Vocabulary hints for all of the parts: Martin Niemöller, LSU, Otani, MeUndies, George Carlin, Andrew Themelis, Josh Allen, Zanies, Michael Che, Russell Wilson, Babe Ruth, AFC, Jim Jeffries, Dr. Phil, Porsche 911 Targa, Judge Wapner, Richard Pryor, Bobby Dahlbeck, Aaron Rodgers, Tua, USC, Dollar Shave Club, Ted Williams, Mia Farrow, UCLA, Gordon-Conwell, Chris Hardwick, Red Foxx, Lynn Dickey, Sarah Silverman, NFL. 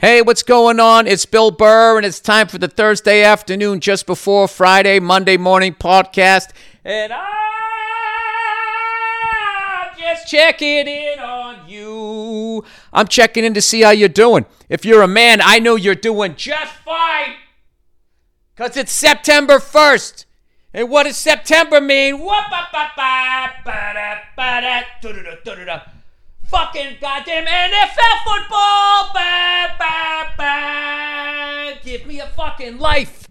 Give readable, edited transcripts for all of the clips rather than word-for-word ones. Hey, what's going on? It's Bill Burr, and it's time for the Thursday afternoon, just before Friday, Monday morning podcast. And I'm just checking in on you. I'm checking in to see how you're doing. If you're a man, I know you're doing just fine, because it's September 1st. And what does September mean? Fucking goddamn NFL football! Bah, bah, bah. Give me a fucking life!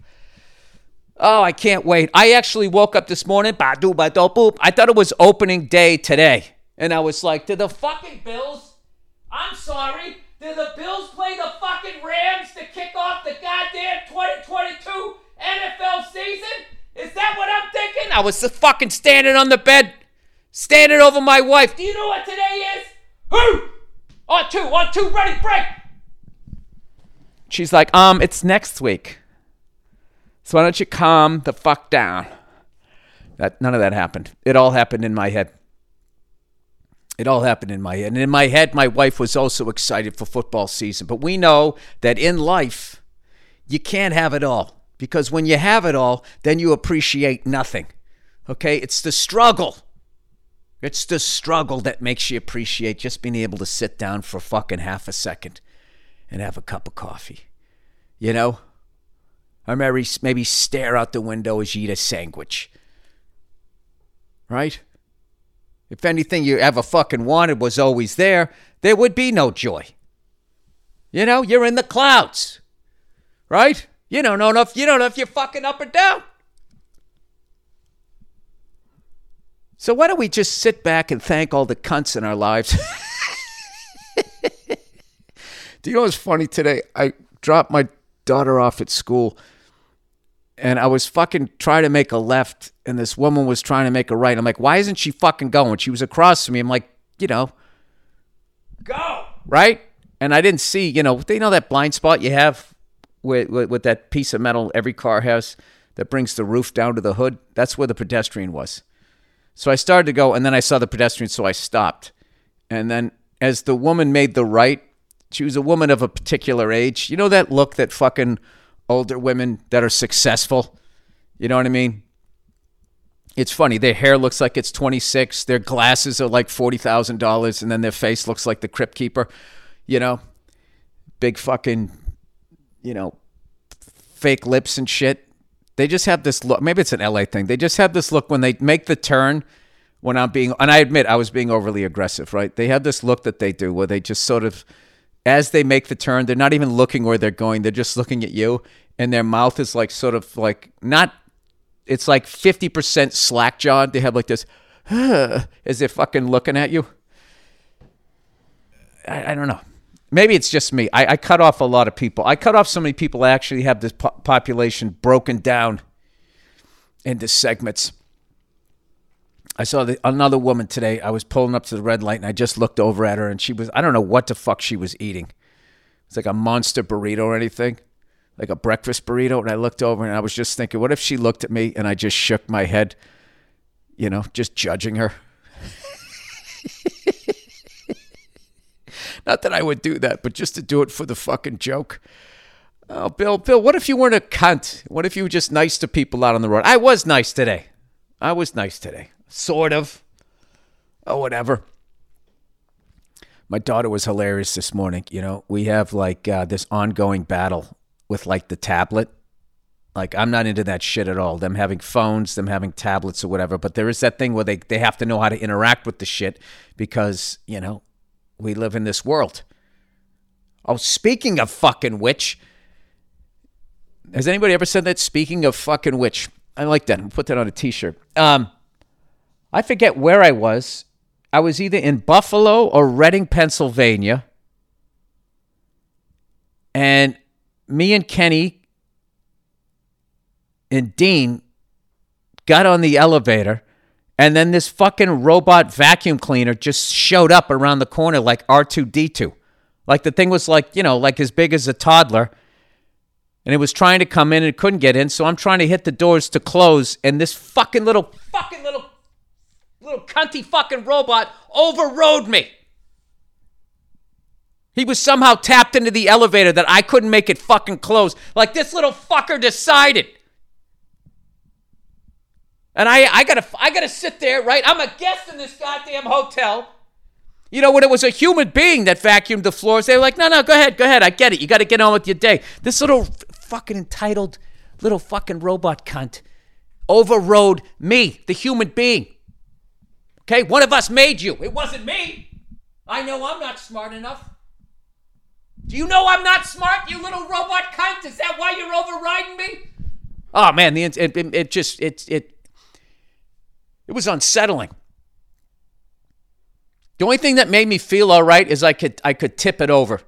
Oh, I can't wait. I actually woke up this morning. Ba-do, ba-do, boop. I thought it was opening day today. And I was like, did the fucking Bills? I'm sorry. Did the Bills play the fucking Rams to kick off the goddamn 2022 NFL season? Is that what I'm thinking? I was fucking standing on the bed. Standing over my wife. Do you know what today is? Who? On two, ready, break. She's like, it's next week. So why don't you calm the fuck down? None of that happened. It all happened in my head. And in my head, my wife was also excited for football season. But we know that in life, you can't have it all. Because when you have it all, then you appreciate nothing. Okay? It's the struggle. It's the struggle that makes you appreciate just being able to sit down for fucking half a second and have a cup of coffee, you know? Or maybe stare out the window as you eat a sandwich, right? If anything you ever fucking wanted was always there would be no joy. You know, you're in the clouds, right? You don't know if you're fucking up or down. So why don't we just sit back and thank all the cunts in our lives? Do you know what's funny today? I dropped my daughter off at school, and I was fucking trying to make a left, and this woman was trying to make a right. I'm like, why isn't she fucking going? She was across from me. I'm like, go! Right? And I didn't see, they know that blind spot you have with that piece of metal every car has that brings the roof down to the hood? That's where the pedestrian was. So I started to go, and then I saw the pedestrian, so I stopped. And then as the woman made the right, she was a woman of a particular age. You know that look that fucking older women that are successful? You know what I mean? It's funny. Their hair looks like it's 26. Their glasses are like $40,000, and then their face looks like the Crypt Keeper. You know? Big fucking, fake lips and shit. They just have this look. Maybe it's an LA thing. They just have this look when they make the turn when and I admit I was being overly aggressive, right? They have this look that they do where they just sort of, as they make the turn, they're not even looking where they're going. They're just looking at you, and their mouth is like sort of like not, it's like 50% slack jawed. They have like this, as they're fucking looking at you. I don't know. Maybe it's just me. I cut off a lot of people. I cut off so many people. I actually have this population broken down into segments. I saw another woman today. I was pulling up to the red light, and I just looked over at her, and she was, I don't know what the fuck she was eating. It's like a monster burrito or anything, like a breakfast burrito. And I looked over, and I was just thinking, what if she looked at me, and I just shook my head, just judging her. Not that I would do that, but just to do it for the fucking joke. Oh, Bill, what if you weren't a cunt? What if you were just nice to people out on the road? I was nice today. Sort of. Oh, whatever. My daughter was hilarious this morning. We have like this ongoing battle with like the tablet. Like, I'm not into that shit at all. Them having phones, them having tablets or whatever. But there is that thing where they have to know how to interact with the shit because, we live in this world. Oh, speaking of fucking which. Has anybody ever said that? Speaking of fucking which. I like that. I'll put that on a t-shirt. I forget where I was. I was either in Buffalo or Reading, Pennsylvania. And me and Kenny and Dean got on the elevator. And then this fucking robot vacuum cleaner just showed up around the corner like R2-D2. Like the thing was like, like as big as a toddler. And it was trying to come in and it couldn't get in. So I'm trying to hit the doors to close. And this fucking little cunty fucking robot overrode me. He was somehow tapped into the elevator that I couldn't make it fucking close. Like this little fucker decided. And I gotta sit there, right? I'm a guest in this goddamn hotel. You know, when it was a human being that vacuumed the floors, they were like, no, go ahead. I get it. You got to get on with your day. This little fucking entitled little fucking robot cunt overrode me, the human being. Okay? One of us made you. It wasn't me. I know I'm not smart enough. Do you know I'm not smart, you little robot cunt? Is that why you're overriding me? Oh, man, it was unsettling. The only thing that made me feel all right is I could tip it over.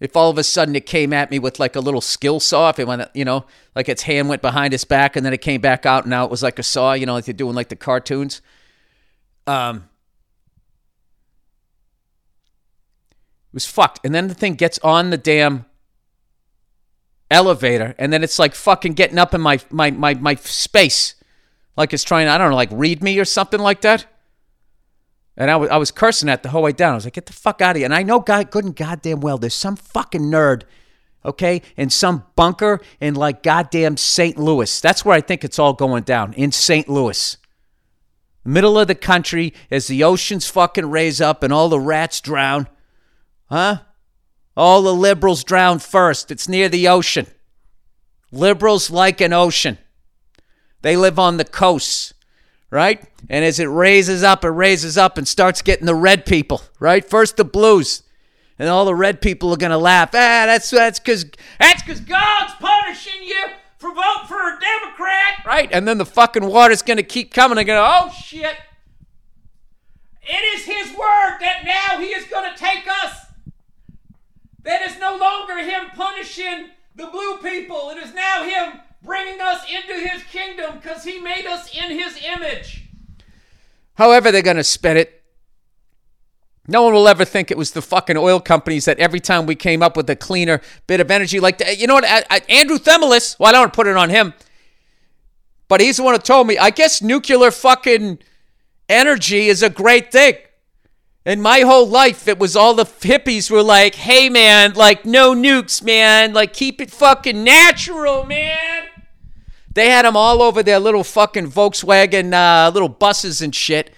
If all of a sudden it came at me with like a little skill saw, if it went, you know, like its hand went behind its back and then it came back out and now it was like a saw, you know, like they're doing like the cartoons. It was fucked. And then the thing gets on the damn elevator and then it's like fucking getting up in my space. Like it's trying, I don't know, like read me or something like that. And I was cursing at the whole way down. I was like, get the fuck out of here. And I know God, good and goddamn well, there's some fucking nerd, okay, in some bunker in like goddamn St. Louis. That's where I think it's all going down, in St. Louis. Middle of the country as the oceans fucking raise up and all the rats drown. Huh? All the liberals drown first. It's near the ocean. Liberals like an ocean. They live on the coasts. Right? And as it raises up and starts getting the red people, right? First the blues. And all the red people are going to laugh. That's because God's punishing you for voting for a Democrat. Right? And then the fucking water's going to keep coming. They're going to, oh shit. It is his word that now he is going to take us. That is no longer him punishing the blue people. It is now him bringing us into his kingdom because he made us in his image. However they're going to spin it, no one will ever think it was the fucking oil companies that every time we came up with a cleaner bit of energy like that. You know what, Andrew Themelis, well, I don't want to put it on him, but he's the one who told me, I guess nuclear fucking energy is a great thing. In my whole life, it was all the hippies were like, hey, man, like, no nukes, man. Like, keep it fucking natural, man. They had them all over their little fucking Volkswagen little buses and shit.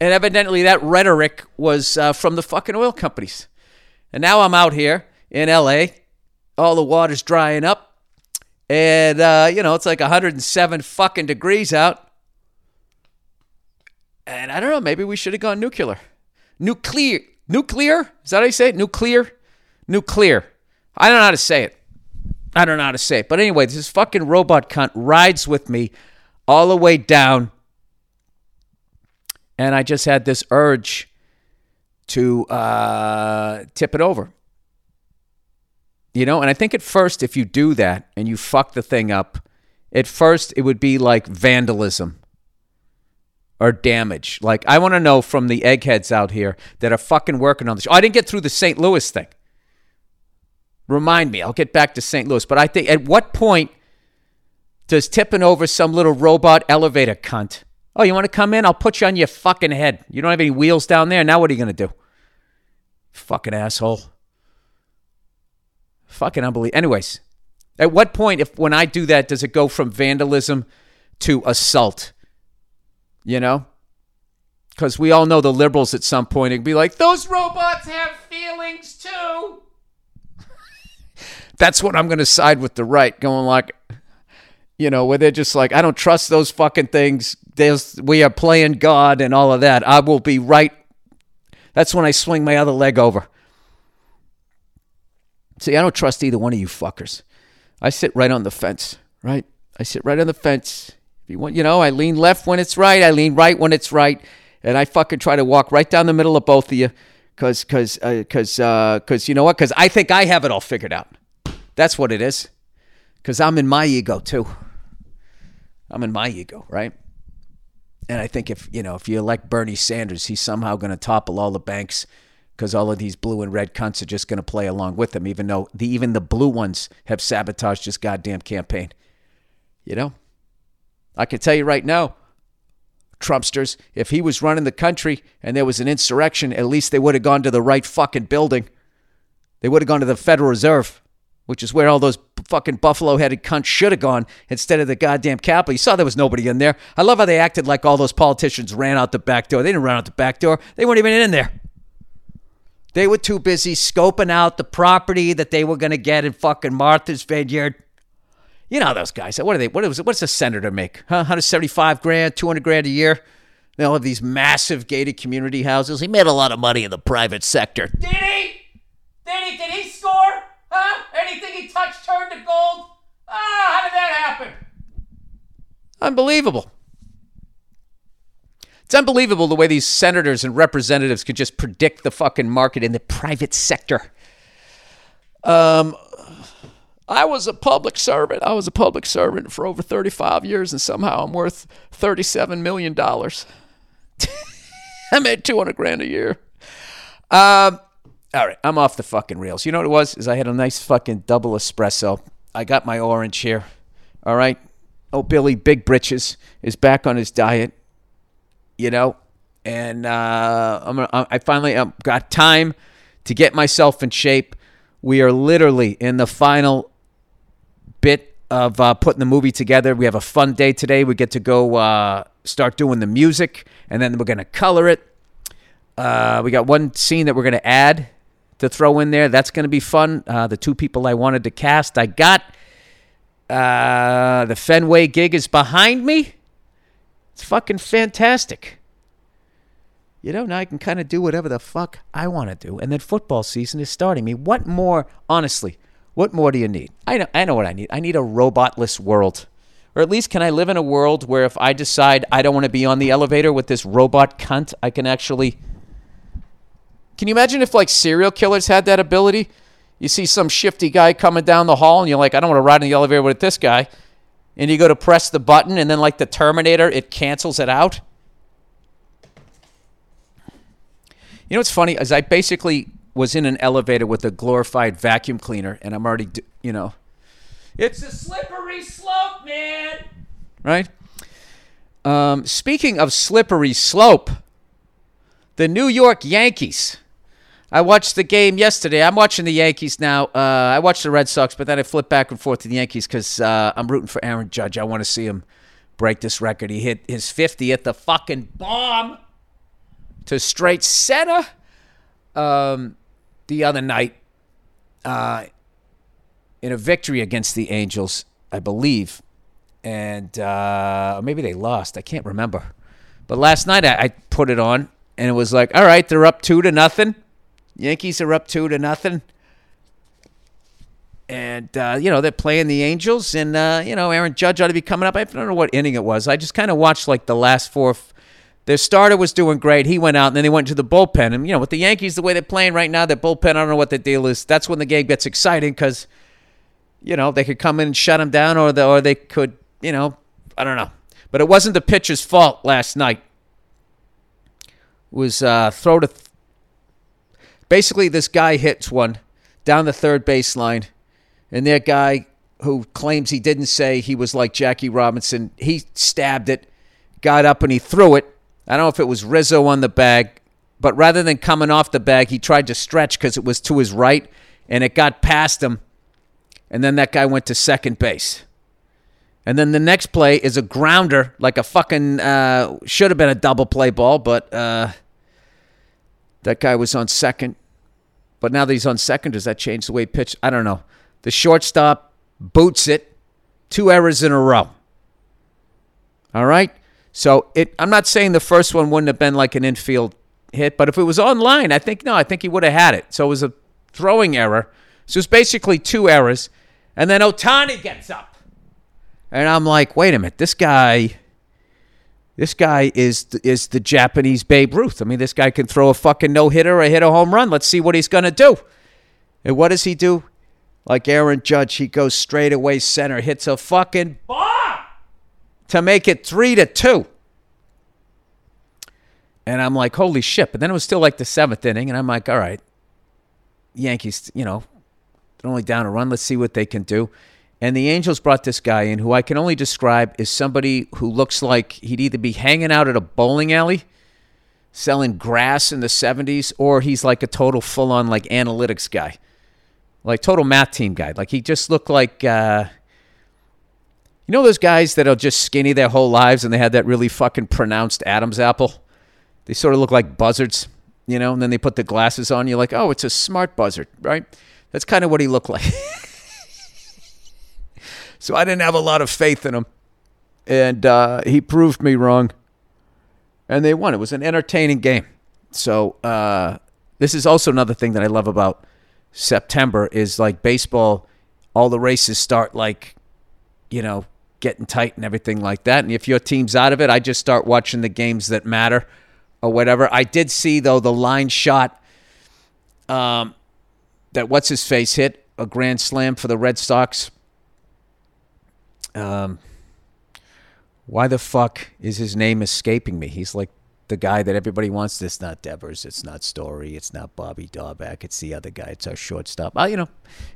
And evidently that rhetoric was from the fucking oil companies. And now I'm out here in L.A. All the water's drying up. And, you know, it's like 107 fucking degrees out. And I don't know, maybe we should have gone nuclear. Nuclear? Is that how you say it? Nuclear. I don't know how to say it. But anyway, this fucking robot cunt rides with me all the way down. And I just had this urge to tip it over. You know, and I think at first, if you do that and you fuck the thing up, at first it would be like vandalism. Or damage. Like, I want to know from the eggheads out here that are fucking working on this. Oh, I didn't get through the St. Louis thing. Remind me. I'll get back to St. Louis. But I think, at what point does tipping over some little robot elevator cunt? Oh, you want to come in? I'll put you on your fucking head. You don't have any wheels down there. Now what are you going to do? Fucking asshole. Fucking unbelievable. Anyways, at what point, when I do that, does it go from vandalism to assault? You know, because we all know the liberals at some point would be like, those robots have feelings too. That's what I'm going to side with the right, going like, you know, where they're just like, I don't trust those fucking things. We are playing God and all of that. I will be right. That's when I swing my other leg over. See, I don't trust either one of you fuckers. I sit right on the fence, right? If you want, you know, I lean left when it's right. I lean right when it's right. And I fucking try to walk right down the middle of both of you. Because you know what? Because I think I have it all figured out. That's what it is. Because I'm in my ego, too. Right? And I think if you elect Bernie Sanders, he's somehow going to topple all the banks because all of these blue and red cunts are just going to play along with him, even though even the blue ones have sabotaged his goddamn campaign. You know? I can tell you right now, Trumpsters, if he was running the country and there was an insurrection, at least they would have gone to the right fucking building. They would have gone to the Federal Reserve, which is where all those fucking buffalo-headed cunts should have gone instead of the goddamn Capitol. You saw there was nobody in there. I love how they acted like all those politicians ran out the back door. They didn't run out the back door. They weren't even in there. They were too busy scoping out the property that they were going to get in fucking Martha's Vineyard. You know those guys. What are they? What's a senator make? Huh? 175 grand, 200 grand a year. They all have these massive gated community houses. He made a lot of money in the private sector. Did he? Did he score? Huh? Anything he touched turned to gold? Ah, how did that happen? Unbelievable. It's unbelievable the way these senators and representatives could just predict the fucking market in the private sector. I was a public servant. I was a public servant for over 35 years, and somehow I'm worth $37 million. I made 200 grand a year. All right, I'm off the fucking rails. You know what it was? Is I had a nice fucking double espresso. I got my orange here. All right? Oh, Billy Big Britches is back on his diet. You know, and I finally got time to get myself in shape. We are literally in the final bit of putting the movie together. We have a fun day today. We get to go start doing the music, and then we're going to color it. We got one scene that we're going to add to throw in there. That's going to be fun. The two people I wanted to cast, I got. The Fenway gig is behind me. It's fucking fantastic. You know, now I can kind of do whatever the fuck I want to do. And then football season is starting. I mean, what more, honestly, what more do you need? I know what I need. I need a robotless world. Or at least can I live in a world where if I decide I don't want to be on the elevator with this robot cunt, I can actually... Can you imagine if, like, serial killers had that ability? You see some shifty guy coming down the hall, and you're like, I don't want to ride in the elevator with this guy. And you go to press the button, and then like the Terminator, it cancels it out. You know what's funny is I basically was in an elevator with a glorified vacuum cleaner, and I'm already, you know. It's a slippery slope, man. Right? Speaking of slippery slope, the New York Yankees. I watched the game yesterday. I'm watching the Yankees now. I watched the Red Sox, but then I flip back and forth to the Yankees because I'm rooting for Aaron Judge. I want to see him break this record. He hit his 50th, the fucking bomb to straight center the other night in a victory against the Angels, I believe. And maybe they lost. I can't remember. But last night I put it on, and it was like, all right, they're up 2-0. Yankees are up 2-0. And, you know, they're playing the Angels. And, you know, Aaron Judge ought to be coming up. I don't know what inning it was. I just kind of watched, like, the last four. Their starter was doing great. He went out, and then they went to the bullpen. And, you know, with the Yankees, the way they're playing right now, their bullpen, I don't know what the deal is. That's when the game gets exciting because, you know, they could come in and shut him down or they could, you know, I don't know. But it wasn't the pitcher's fault last night. It was throw to... Basically, this guy hits one down the third baseline, and that guy who claims he didn't say he was like Jackie Robinson, he stabbed it, got up, and he threw it. I don't know if it was Rizzo on the bag, but rather than coming off the bag, he tried to stretch because it was to his right, and it got past him, and then that guy went to second base. And then the next play is a grounder, like a fucking should have been a double play ball, but... That guy was on second, but now that he's on second, does that change the way he pitched? I don't know. The shortstop boots it, 2 errors in a row. All right? So I'm not saying the first one wouldn't have been like an infield hit, but if it was online, I think he would have had it. So it was a throwing error. So it's basically 2 errors, and then Otani gets up. And I'm like, wait a minute, this guy is the Japanese Babe Ruth. I mean, this guy can throw a fucking no-hitter or hit a home run. Let's see what he's going to do. And what does he do? Like Aaron Judge, he goes straight away center, hits a fucking bomb to make it 3-2. And I'm like, holy shit. But then it was still like the 7th inning, and I'm like, all right, Yankees, you know, they're only down a run. Let's see what they can do. And the Angels brought this guy in who I can only describe as somebody who looks like he'd either be hanging out at a bowling alley selling grass in the 70s, or he's like a total full-on like analytics guy. Like total math team guy. Like he just looked like, you know those guys that are just skinny their whole lives and they had that really fucking pronounced Adam's apple? They sort of look like buzzards, you know, and then they put the glasses on. You're like, oh, it's a smart buzzard, right? That's kind of what he looked like. So I didn't have a lot of faith in him. And he proved me wrong. And they won. It was an entertaining game. So this is also another thing that I love about September is like baseball, all the races start like, you know, getting tight and everything like that. And if your team's out of it, I just start watching the games that matter or whatever. I did see, though, the line shot that what's-his-face hit, a grand slam for the Red Sox. Why the fuck is his name escaping me? He's like the guy that everybody wants. It's not Devers. It's not Story. It's not Bobby Dahlbeck. It's the other guy. It's our shortstop. You know,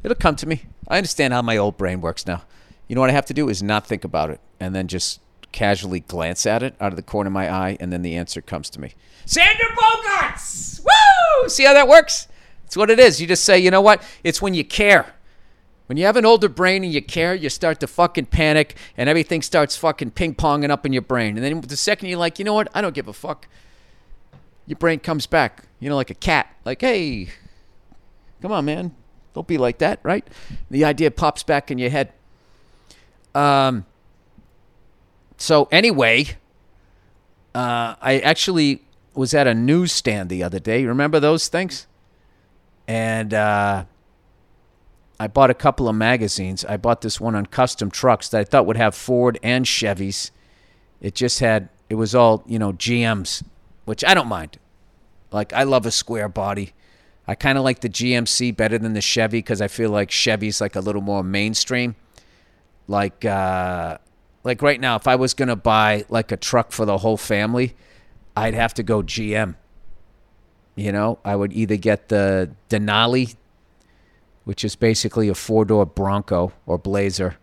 it'll come to me. I understand how my old brain works now. You know what I have to do is not think about it and then just casually glance at it out of the corner of my eye, and then the answer comes to me. Xander Bogaerts! Woo! See how that works? It's what it is. You just say, you know what? It's when you care. When you have an older brain and you care, you start to fucking panic and everything starts fucking ping-ponging up in your brain. And then the second you're like, you know what? I don't give a fuck. Your brain comes back, you know, like a cat. Like, hey, come on, man. Don't be like that, right? The idea pops back in your head. So anyway, I actually was at a newsstand the other day. Remember those things? And I bought a couple of magazines. I bought this one on custom trucks that I thought would have Ford and Chevys. It just had, it was all, you know, GMs, which I don't mind. Like, I love a square body. I kind of like the GMC better than the Chevy because I feel like Chevy's like a little more mainstream. Like right now, if I was going to buy like a truck for the whole family, I'd have to go GM. You know, I would either get the Denali, which is basically a four-door Bronco or Blazer,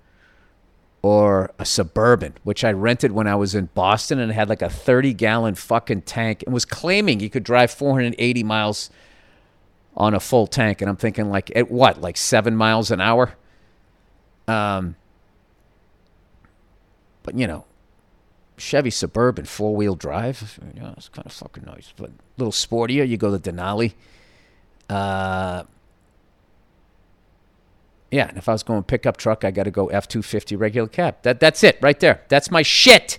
or a Suburban, which I rented when I was in Boston, and it had like a 30-gallon fucking tank and was claiming you could drive 480 miles on a full tank. And I'm thinking like, at what, like 7 miles an hour? But, you know, Chevy Suburban, four-wheel drive, you know, it's kind of fucking nice. But a little sportier, you go to Denali. Yeah, and if I was going pickup truck, I got to go F-250 regular cab. That's it right there. That's my shit.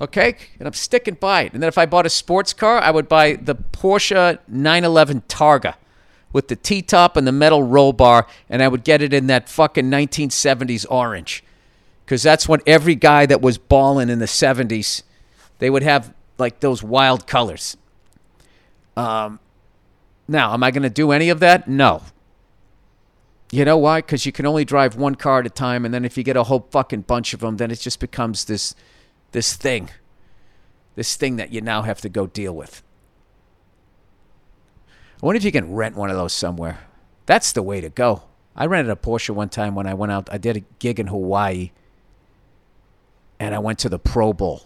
Okay? And I'm sticking by it. And then if I bought a sports car, I would buy the Porsche 911 Targa with the T-top and the metal roll bar, and I would get it in that fucking 1970s orange because that's when every guy that was balling in the 70s, they would have, like, those wild colors. Now, am I going to do any of that? No. You know why? Because you can only drive one car at a time, and then if you get a whole fucking bunch of them, then it just becomes this thing. This thing that you now have to go deal with. I wonder if you can rent one of those somewhere. That's the way to go. I rented a Porsche one time when I went out. I did a gig in Hawaii, and I went to the Pro Bowl.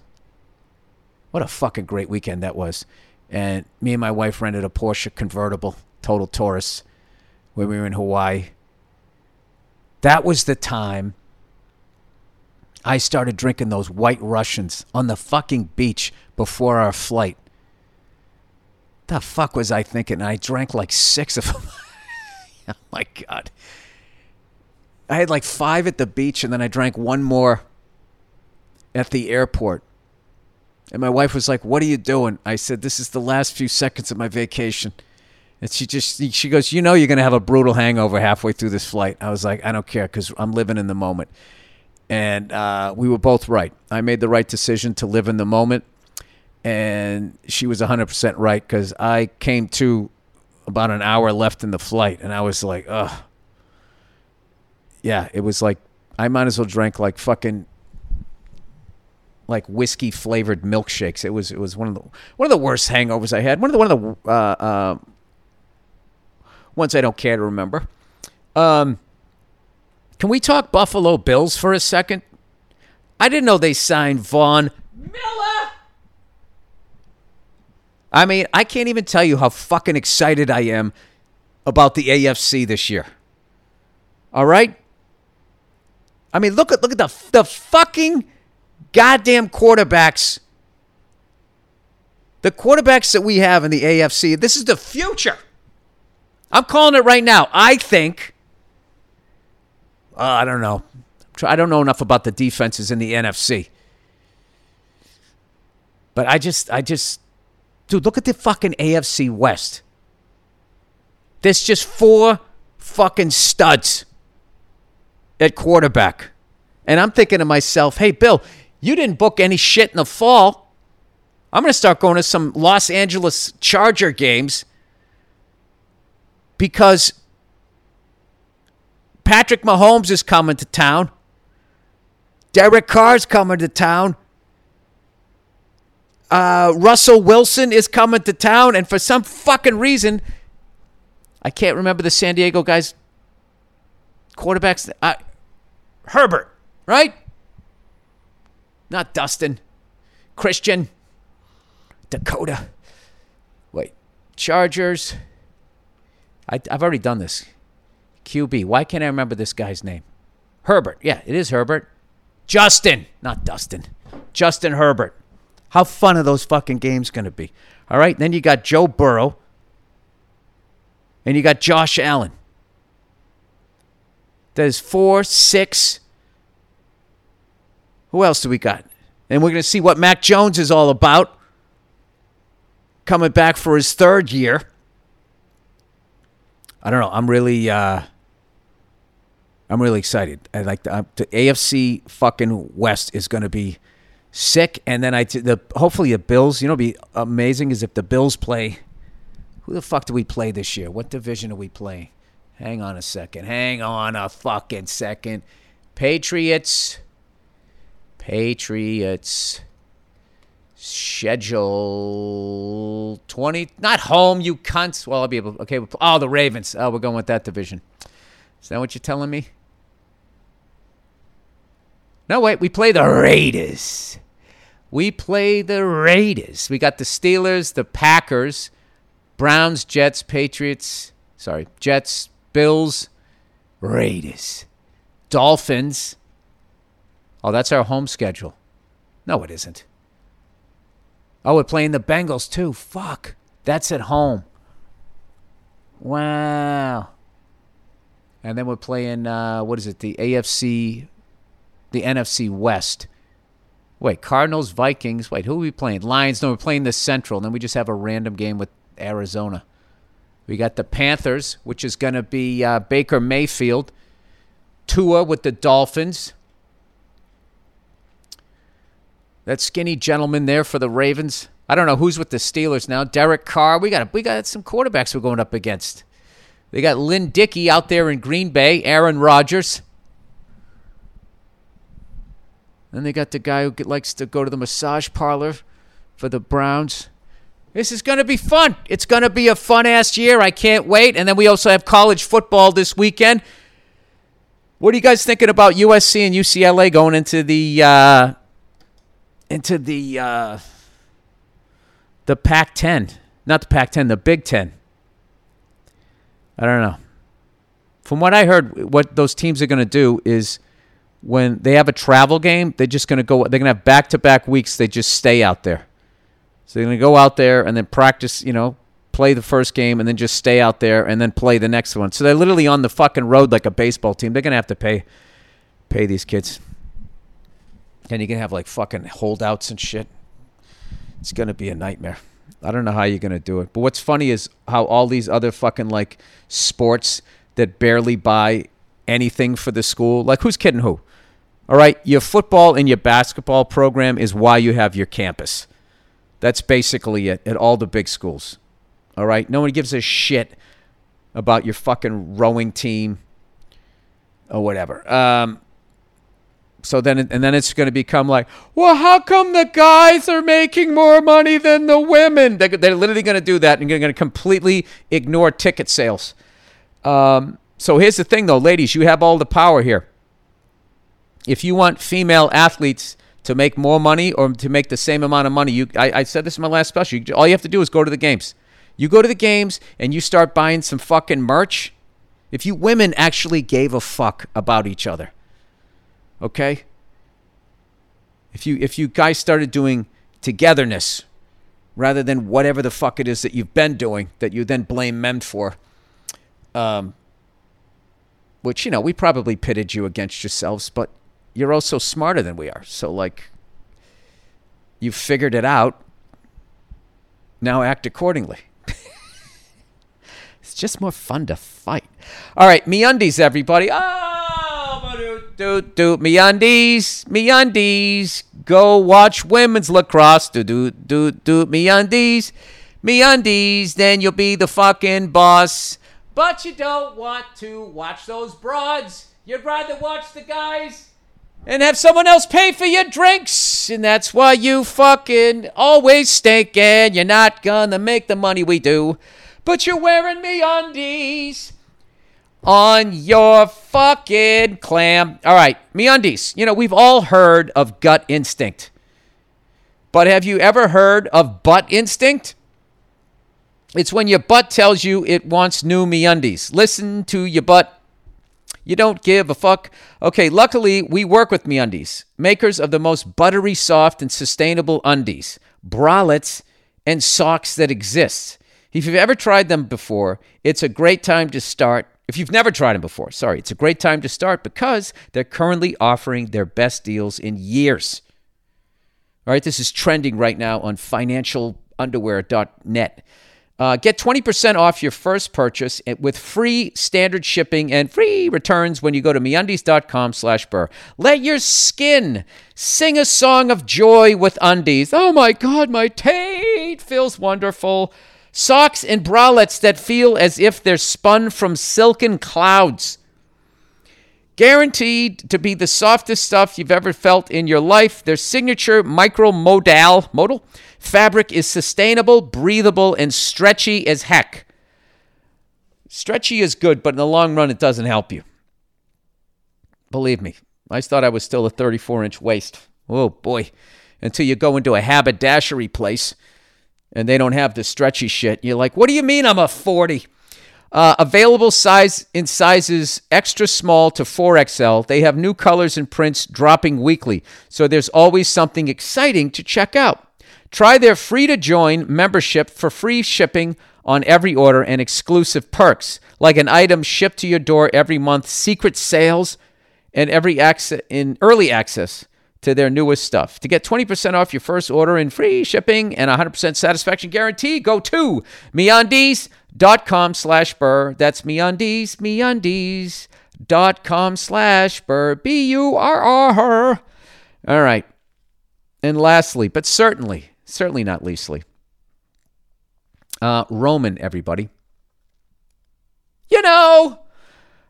What a fucking great weekend that was. And me and my wife rented a Porsche convertible, total Taurus, when we were in Hawaii. That was the time I started drinking those White Russians on the fucking beach before our flight. The fuck was I thinking? I drank like six of them. Oh my God. I had like five at the beach and then I drank one more at the airport. And my wife was like, "What are you doing?" I said, "This is the last few seconds of my vacation." And she goes, "You know you're going to have a brutal hangover halfway through this flight." I was like, "I don't care because I'm living in the moment." And we were both right. I made the right decision to live in the moment. And she was 100% right because I came to about an hour left in the flight. And I was like, ugh. Yeah, it was like I might as well drink like fucking like whiskey-flavored milkshakes. It was one of the worst hangovers I had. One of the ones I don't care to remember. Can we talk Buffalo Bills for a second? I didn't know they signed Von Miller. I mean, I can't even tell you how fucking excited I am about the AFC this year. All right? I mean, look at the fucking goddamn quarterbacks. The quarterbacks that we have in the AFC, this is the future. I'm calling it right now. I think, I don't know. I don't know enough about the defenses in the NFC. But I just, dude, look at the fucking AFC West. There's just four fucking studs at quarterback. And I'm thinking to myself, hey, Bill, you didn't book any shit in the fall. I'm going to start going to some Los Angeles Charger games because Patrick Mahomes is coming to town. Derek Carr's coming to town. Russell Wilson is coming to town. And for some fucking reason, I can't remember the San Diego guys' quarterbacks. Herbert, right? Not Dustin. Christian. Dakota. Wait. Chargers. I've already done this. QB. Why can't I remember this guy's name? Herbert. Yeah, it is Herbert. Justin. Not Dustin. Justin Herbert. How fun are those fucking games going to be? All right. Then you got Joe Burrow. And you got Josh Allen. There's 4, 6. Who else do we got? And we're going to see what Mac Jones is all about. Coming back for his third year. I don't know. I'm really excited. I like the AFC fucking West is going to be sick. And then hopefully the Bills. You know, what'd be amazing is if the Bills play. Who the fuck do we play this year? What division do we play? Hang on a second. Hang on a fucking second. Patriots. Schedule 20. Not home, you cunts. Well, I'll be able. Okay. Oh, the Ravens. Oh, we're going with that division. Is that what you're telling me? No, wait. We play the Raiders. We got the Steelers, the Packers, Browns, Jets, Patriots. Sorry, Jets, Bills, Raiders, Dolphins. Oh, that's our home schedule. No, it isn't. Oh, we're playing the Bengals too. Fuck. That's at home. Wow. And then we're playing, the AFC, the NFC West. Wait, Cardinals, Vikings. Wait, who are we playing? Lions. No, we're playing the Central. And then we just have a random game with Arizona. We got the Panthers, which is going to be Baker Mayfield. Tua with the Dolphins. That skinny gentleman there for the Ravens. I don't know who's with the Steelers now. Derek Carr. We got some quarterbacks we're going up against. They got Lynn Dickey out there in Green Bay. Aaron Rodgers. And they got the guy who likes to go to the massage parlor for the Browns. This is going to be fun. It's going to be a fun-ass year. I can't wait. And then we also have college football this weekend. What are you guys thinking about USC and UCLA going into the Pac-10? Not the Pac-10, the Big Ten. I don't know. From what I heard, what those teams are going to do is when they have a travel game, they're going to have back-to-back weeks. They just stay out there. So they're going to go out there and then practice, play the first game and then just stay out there and then play the next one. So they're literally on the fucking road like a baseball team. They're going to have to pay these kids. And you're going to have like fucking holdouts and shit. It's going to be a nightmare. I don't know how you're going to do it. But what's funny is how all these other fucking like sports that barely buy anything for the school. Like who's kidding who? All right. Your football and your basketball program is why you have your campus. That's basically it at all the big schools. All right? No one gives a shit about your fucking rowing team or whatever. So then it's going to become like, well, how come the guys are making more money than the women? They're literally going to do that and they're going to completely ignore ticket sales. So here's the thing, though. Ladies, you have all the power here. If you want female athletes to make more money or to make the same amount of money. I said this in my last special. All you have to do is go to the games. You go to the games and you start buying some fucking merch. If you women actually gave a fuck about each other, okay? If you guys started doing togetherness rather than whatever the fuck it is that you've been doing that you then blame men for, which, you know, we probably pitted you against yourselves, but you're also smarter than we are. So, like, you figured it out. Now act accordingly. It's just more fun to fight. All right, MeUndies, everybody. MeUndies, MeUndies. Go watch women's lacrosse. MeUndies, MeUndies. Then you'll be the fucking boss. But you don't want to watch those broads. You'd rather watch the guys and have someone else pay for your drinks. And that's why you fucking always stink. And you're not gonna make the money we do. But you're wearing MeUndies on your fucking clam. All right, MeUndies. You know, we've all heard of gut instinct. But have you ever heard of butt instinct? It's when your butt tells you it wants new MeUndies. Listen to your butt. You don't give a fuck. Okay, luckily, we work with MeUndies, makers of the most buttery, soft, and sustainable undies, bralettes, and socks that exist. If you've ever tried them before, it's a great time to start. If you've never tried them before, sorry, it's a great time to start because they're currently offering their best deals in years. All right, this is trending right now on financialunderwear.net. Get 20% off your first purchase with free standard shipping and free returns when you go to MeUndies.com/Burr. Let your skin sing a song of joy with undies. Oh my God, my taint feels wonderful. Socks and bralettes that feel as if they're spun from silken clouds. Guaranteed to be the softest stuff you've ever felt in your life, their signature micro-modal fabric is sustainable, breathable, and stretchy as heck. Stretchy is good, but in the long run, it doesn't help you. Believe me, I thought I was still a 34-inch waist. Oh, boy. Until you go into a haberdashery place and they don't have the stretchy shit. You're like, what do you mean I'm a 40? Available size in sizes extra small to 4XL. They have new colors and prints dropping weekly, so there's always something exciting to check out. Try their free-to-join membership for free shipping on every order and exclusive perks, like an item shipped to your door every month, secret sales, and early access to their newest stuff. To get 20% off your first order and free shipping and 100% satisfaction guarantee, go to MeUndies.com/Burr. That's MeUndies, MeUndies.com/Burr. B-U-R-R. All right. And lastly, but certainly not leastly, Roman, everybody. You know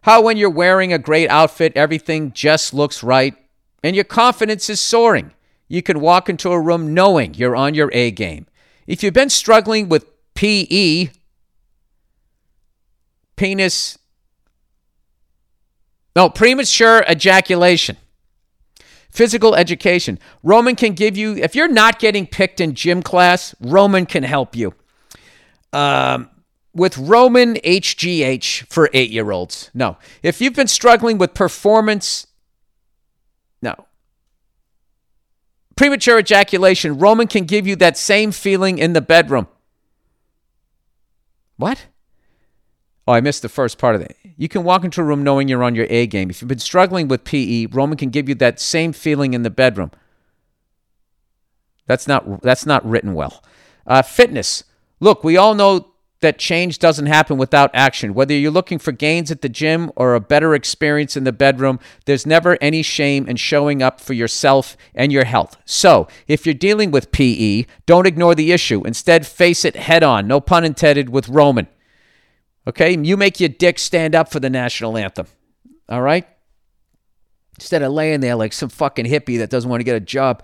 how when you're wearing a great outfit, everything just looks right. And your confidence is soaring. You can walk into a room knowing you're on your A game. If you've been struggling with PE, premature ejaculation, physical education, Roman can give you, if you're not getting picked in gym class, Roman can help you. With Roman HGH for 8-year-olds. No. If you've been struggling with performance, no. Premature ejaculation. Roman can give you that same feeling in the bedroom. What? Oh, I missed the first part of that. You can walk into a room knowing you're on your A game. If you've been struggling with PE, Roman can give you that same feeling in the bedroom. That's not written well. Fitness. Look, we all know that change doesn't happen without action. Whether you're looking for gains at the gym or a better experience in the bedroom, there's never any shame in showing up for yourself and your health. So, if you're dealing with PE, don't ignore the issue. Instead, face it head on, no pun intended, with Roman. Okay? You make your dick stand up for the national anthem. All right? Instead of laying there like some fucking hippie that doesn't want to get a job.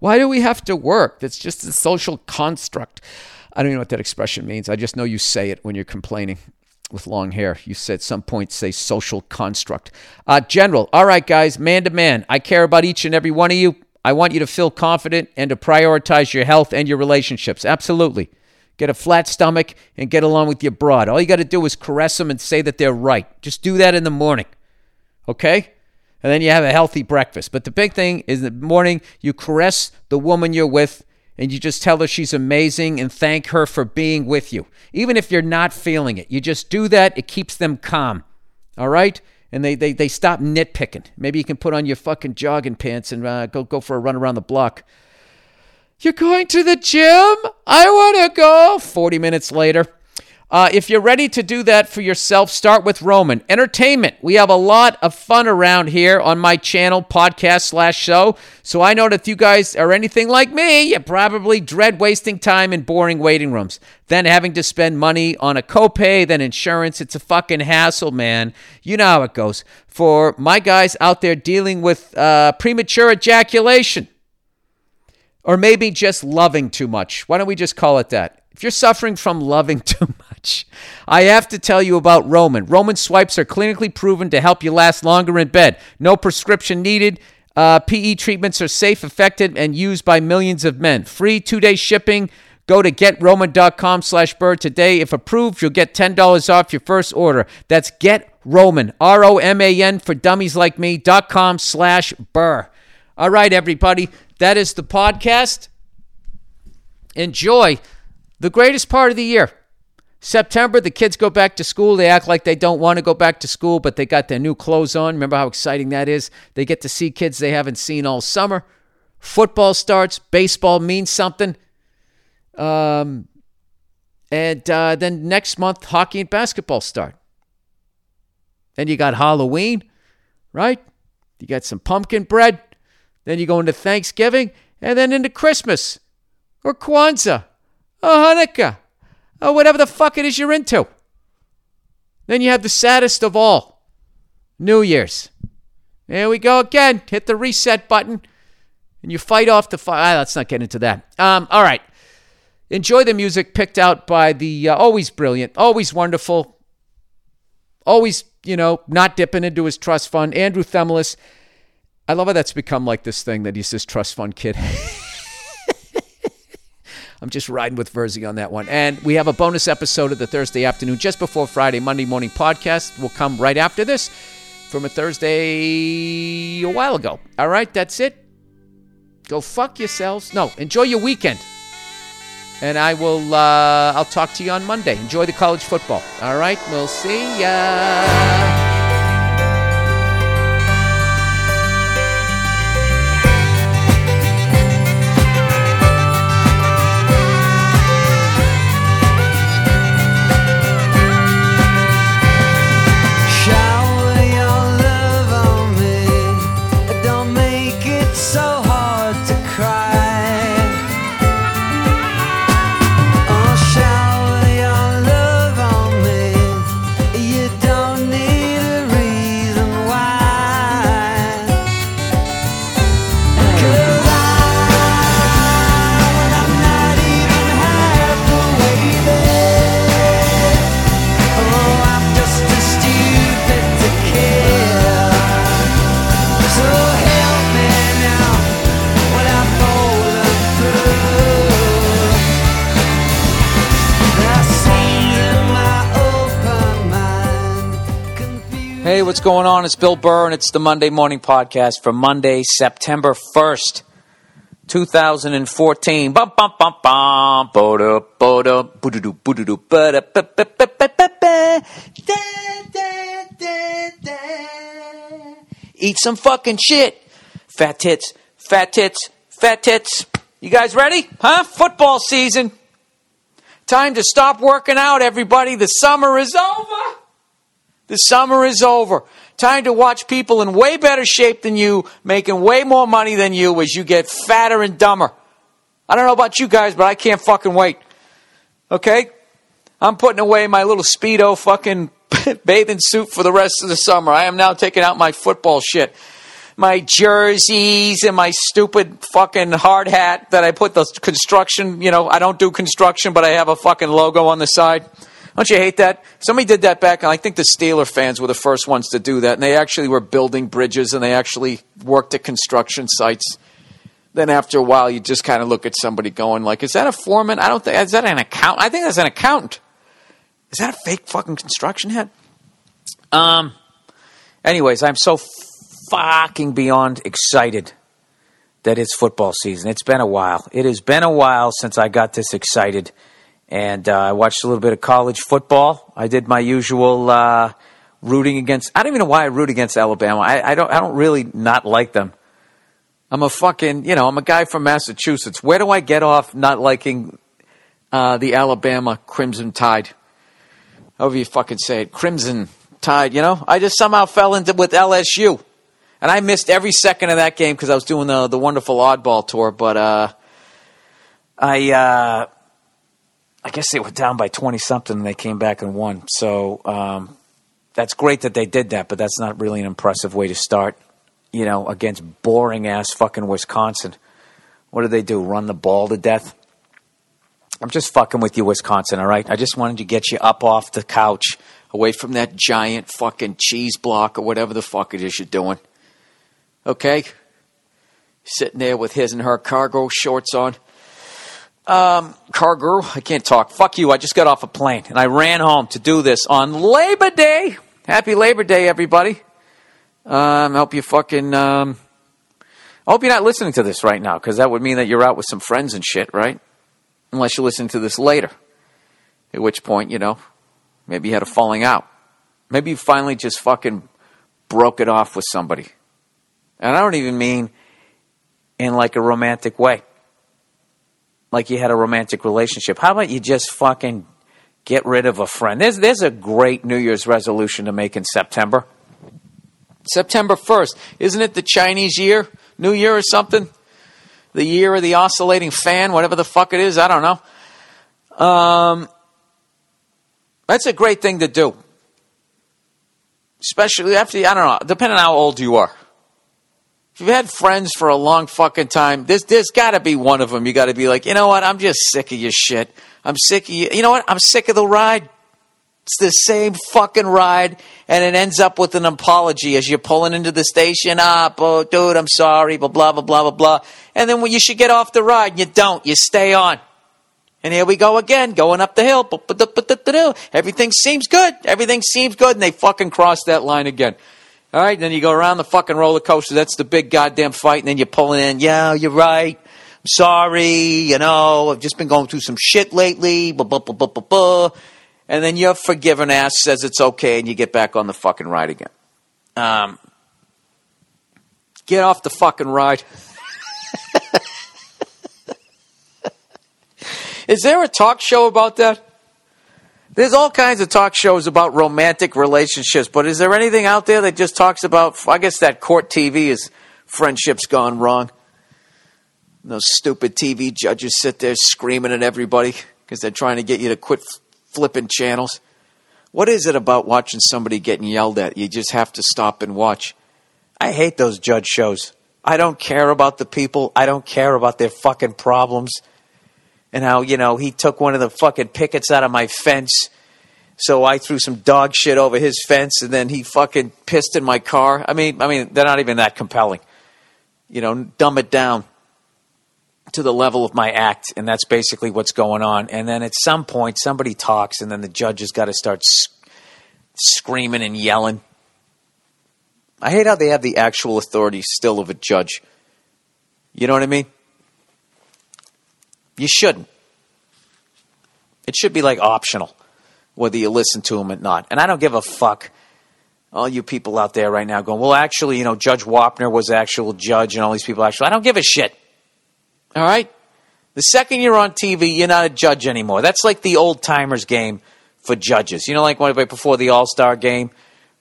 Why do we have to work? That's just a social construct. I don't even know what that expression means. I just know you say it when you're complaining with long hair. You said at some point, say social construct. General, all right, guys, man to man. I care about each and every one of you. I want you to feel confident and to prioritize your health and your relationships. Absolutely. Get a flat stomach and get along with your broad. All you got to do is caress them and say that they're right. Just do that in the morning, okay? And then you have a healthy breakfast. But the big thing is in the morning, you caress the woman you're with and you just tell her she's amazing and thank her for being with you. Even if you're not feeling it, you just do that. It keeps them calm, all right? And they stop nitpicking. Maybe you can put on your fucking jogging pants and go for a run around the block. You're going to the gym? I want to go. 40 minutes later. If you're ready to do that for yourself, start with Roman. Entertainment. We have a lot of fun around here on my channel, podcast/show. So I know that if you guys are anything like me, you probably dread wasting time in boring waiting rooms. Then having to spend money on a copay, then insurance. It's a fucking hassle, man. You know how it goes. For my guys out there dealing with premature ejaculation. Or maybe just loving too much. Why don't we just call it that? If you're suffering from loving too much, I have to tell you about Roman. Roman swipes are clinically proven to help you last longer in bed. No prescription needed. PE treatments are safe, effective, and used by millions of men. Free 2-day shipping. Go to GetRoman.com/Bird today. If approved, you'll get $10 off your first order. That's GetRoman, ROMAN for dummies like me, .com/Burr. All right, everybody. That is the podcast. Enjoy the greatest part of the year. September, the kids go back to school. They act like they don't want to go back to school, but they got their new clothes on. Remember how exciting that is? They get to see kids they haven't seen all summer. Football starts. Baseball means something. Then next month, hockey and basketball start. Then you got Halloween, right? You got some pumpkin bread. Then you go into Thanksgiving, and then into Christmas, or Kwanzaa, or Hanukkah, or whatever the fuck it is you're into. Then you have the saddest of all, New Year's. There we go again. Hit the reset button, and you fight off the fire. Let's not get into that. All right. Enjoy the music picked out by the always brilliant, always wonderful, always, not dipping into his trust fund, Andrew Themelis. I love how that's become like this thing that he's this trust fund kid. I'm just riding with Verzi on that one. And we have a bonus episode of the Thursday afternoon just before Friday, Monday morning podcast. Will come right after this from a Thursday a while ago. All right, that's it. Go fuck yourselves. No, enjoy your weekend. And I will, I'll talk to you on Monday. Enjoy the college football. All right, we'll see ya. Hey, what's going on? It's Bill Burr, and it's the Monday Morning Podcast for Monday, September 1st, 2014. Bum, bum, bum, bum. Bo-da, bo-da, bo-da-doo, bo-da-doo, ba-da, ba-ba-ba-ba-ba. Da, da, da, da. Eat some fucking shit. Fat tits, fat tits, fat tits. You guys ready? Huh? Football season. Time to stop working out, everybody. The summer is over. The summer is over. Time to watch people in way better shape than you, making way more money than you as you get fatter and dumber. I don't know about you guys, but I can't fucking wait. Okay? I'm putting away my little Speedo fucking bathing suit for the rest of the summer. I am now taking out my football shit. My jerseys and my stupid fucking hard hat that I put the construction, I don't do construction, but I have a fucking logo on the side. Don't you hate that? Somebody did that back, and I think the Steeler fans were the first ones to do that, and they actually were building bridges, and they actually worked at construction sites. then after a while you just kind of look at somebody going like, is that a foreman? I don't think, is that an accountant? I think that's an accountant. Is that a fake fucking construction head? Anyways, I'm so fucking beyond excited that it's football season. It's been a while. It has been a while since I got this excited. And I watched a little bit of college football. I did my usual rooting against. I don't even know why I root against Alabama. I don't really not like them. I'm a fucking, you know, I'm a guy from Massachusetts. Where do I get off not liking the Alabama Crimson Tide? However you fucking say it, Crimson Tide, you know? I just somehow fell into with LSU. And I missed every second of that game because I was doing the wonderful oddball tour. But I guess they were down by 20-something and they came back and won. So that's great that they did that, but that's not really an impressive way to start, you know, against boring-ass fucking Wisconsin. What did they do, run the ball to death? I'm just fucking with you, Wisconsin, all right? I just wanted to get you up off the couch, away from that giant fucking cheese block or whatever the fuck it is you're doing. Okay? Sitting there with his and her cargo shorts on. Cargo, I can't talk. Fuck you, I just got off a plane, and I ran home to do this on Labor Day. Happy Labor Day, everybody. Hope you fucking... I hope you're not listening to this right now, because that would mean that you're out with some friends and shit, right? Unless you listen to this later, at which point, you know, maybe you had a falling out. Maybe you finally just fucking broke it off with somebody. And I don't even mean in like a romantic way. Like you had a romantic relationship. How about you just fucking get rid of a friend? There's a great New Year's resolution to make in September. September 1st. Isn't it the Chinese year? New Year or something? The year of the oscillating fan, whatever the fuck it is, I don't know. That's a great thing to do. Especially after, I don't know, depending on how old you are. If you've had friends for a long fucking time, there's got to be one of them. You got to be like, you know what, I'm just sick of your shit. I'm sick of you. You know what, I'm sick of the ride. It's the same fucking ride, and it ends up with an apology as you're pulling into the station. Oh, dude, I'm sorry, blah, blah, blah, blah, blah, blah. And then when you should get off the ride, and you don't. You stay on. And here we go again, going up the hill. Everything seems good. Everything seems good, and they fucking cross that line again. All right, then you go around the fucking roller coaster. That's the big goddamn fight, and then you're pulling in. Yeah, you're right. I'm sorry. You know, I've just been going through some shit lately. Blah, blah, blah, blah, blah, blah. And then your forgiven ass says it's okay, and you get back on the fucking ride again. Get off the fucking ride. Is there a talk show about that? There's all kinds of talk shows about romantic relationships, but is there anything out there that just talks about, I guess that court TV is friendships gone wrong. And those stupid TV judges sit there screaming at everybody because they're trying to get you to quit flipping channels. What is it about watching somebody getting yelled at? You just have to stop and watch. I hate those judge shows. I don't care about the people. I don't care about their fucking problems. And how, you know, he took one of the fucking pickets out of my fence. So I threw some dog shit over his fence and then he fucking pissed in my car. I mean, they're not even that compelling. You know, dumb it down to the level of my act, and that's basically what's going on. And then at some point, somebody talks, and then the judge has got to start screaming and yelling. I hate how they have the actual authority still of a judge. You know what I mean? You shouldn't. It should be like optional, whether you listen to them or not. And I don't give a fuck. All you people out there right now going, well, actually, you know, Judge Wapner was actual judge, and all these people actually, I don't give a shit. All right? The second you're on TV, you're not a judge anymore. That's like the old-timers game for judges. You know, like before the All-Star game,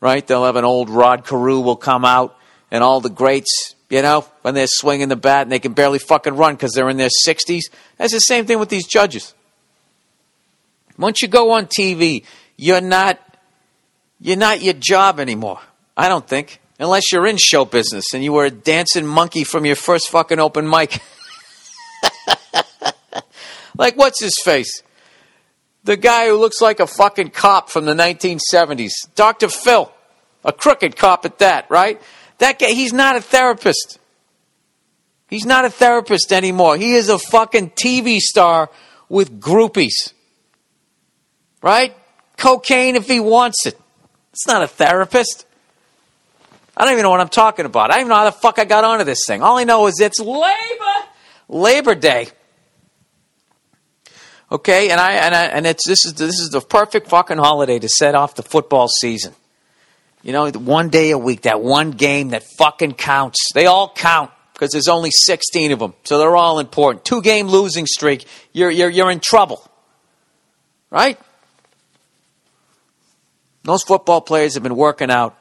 right? They'll have an old Rod Carew will come out, and all the greats, you know, when they're swinging the bat and they can barely fucking run because they're in their 60s. That's the same thing with these judges. Once you go on TV, you're not your job anymore, I don't think, unless you're in show business and you were a dancing monkey from your first fucking open mic. Like, what's his face? The guy who looks like a fucking cop from the 1970s. Dr. Phil. A crooked cop at that, right? That guy, he's not a therapist. He's not a therapist anymore. He is a fucking TV star with groupies. Right? Cocaine if he wants it. It's not a therapist. I don't even know what I'm talking about. I don't even know how the fuck I got onto this thing. All I know is it's Labor Day. Okay, this is the perfect fucking holiday to set off the football season. You know, one day a week, that one game that fucking counts. They all count because there's only 16 of them, so they're all important. 2-game losing streak, you're in trouble, right? Those football players have been working out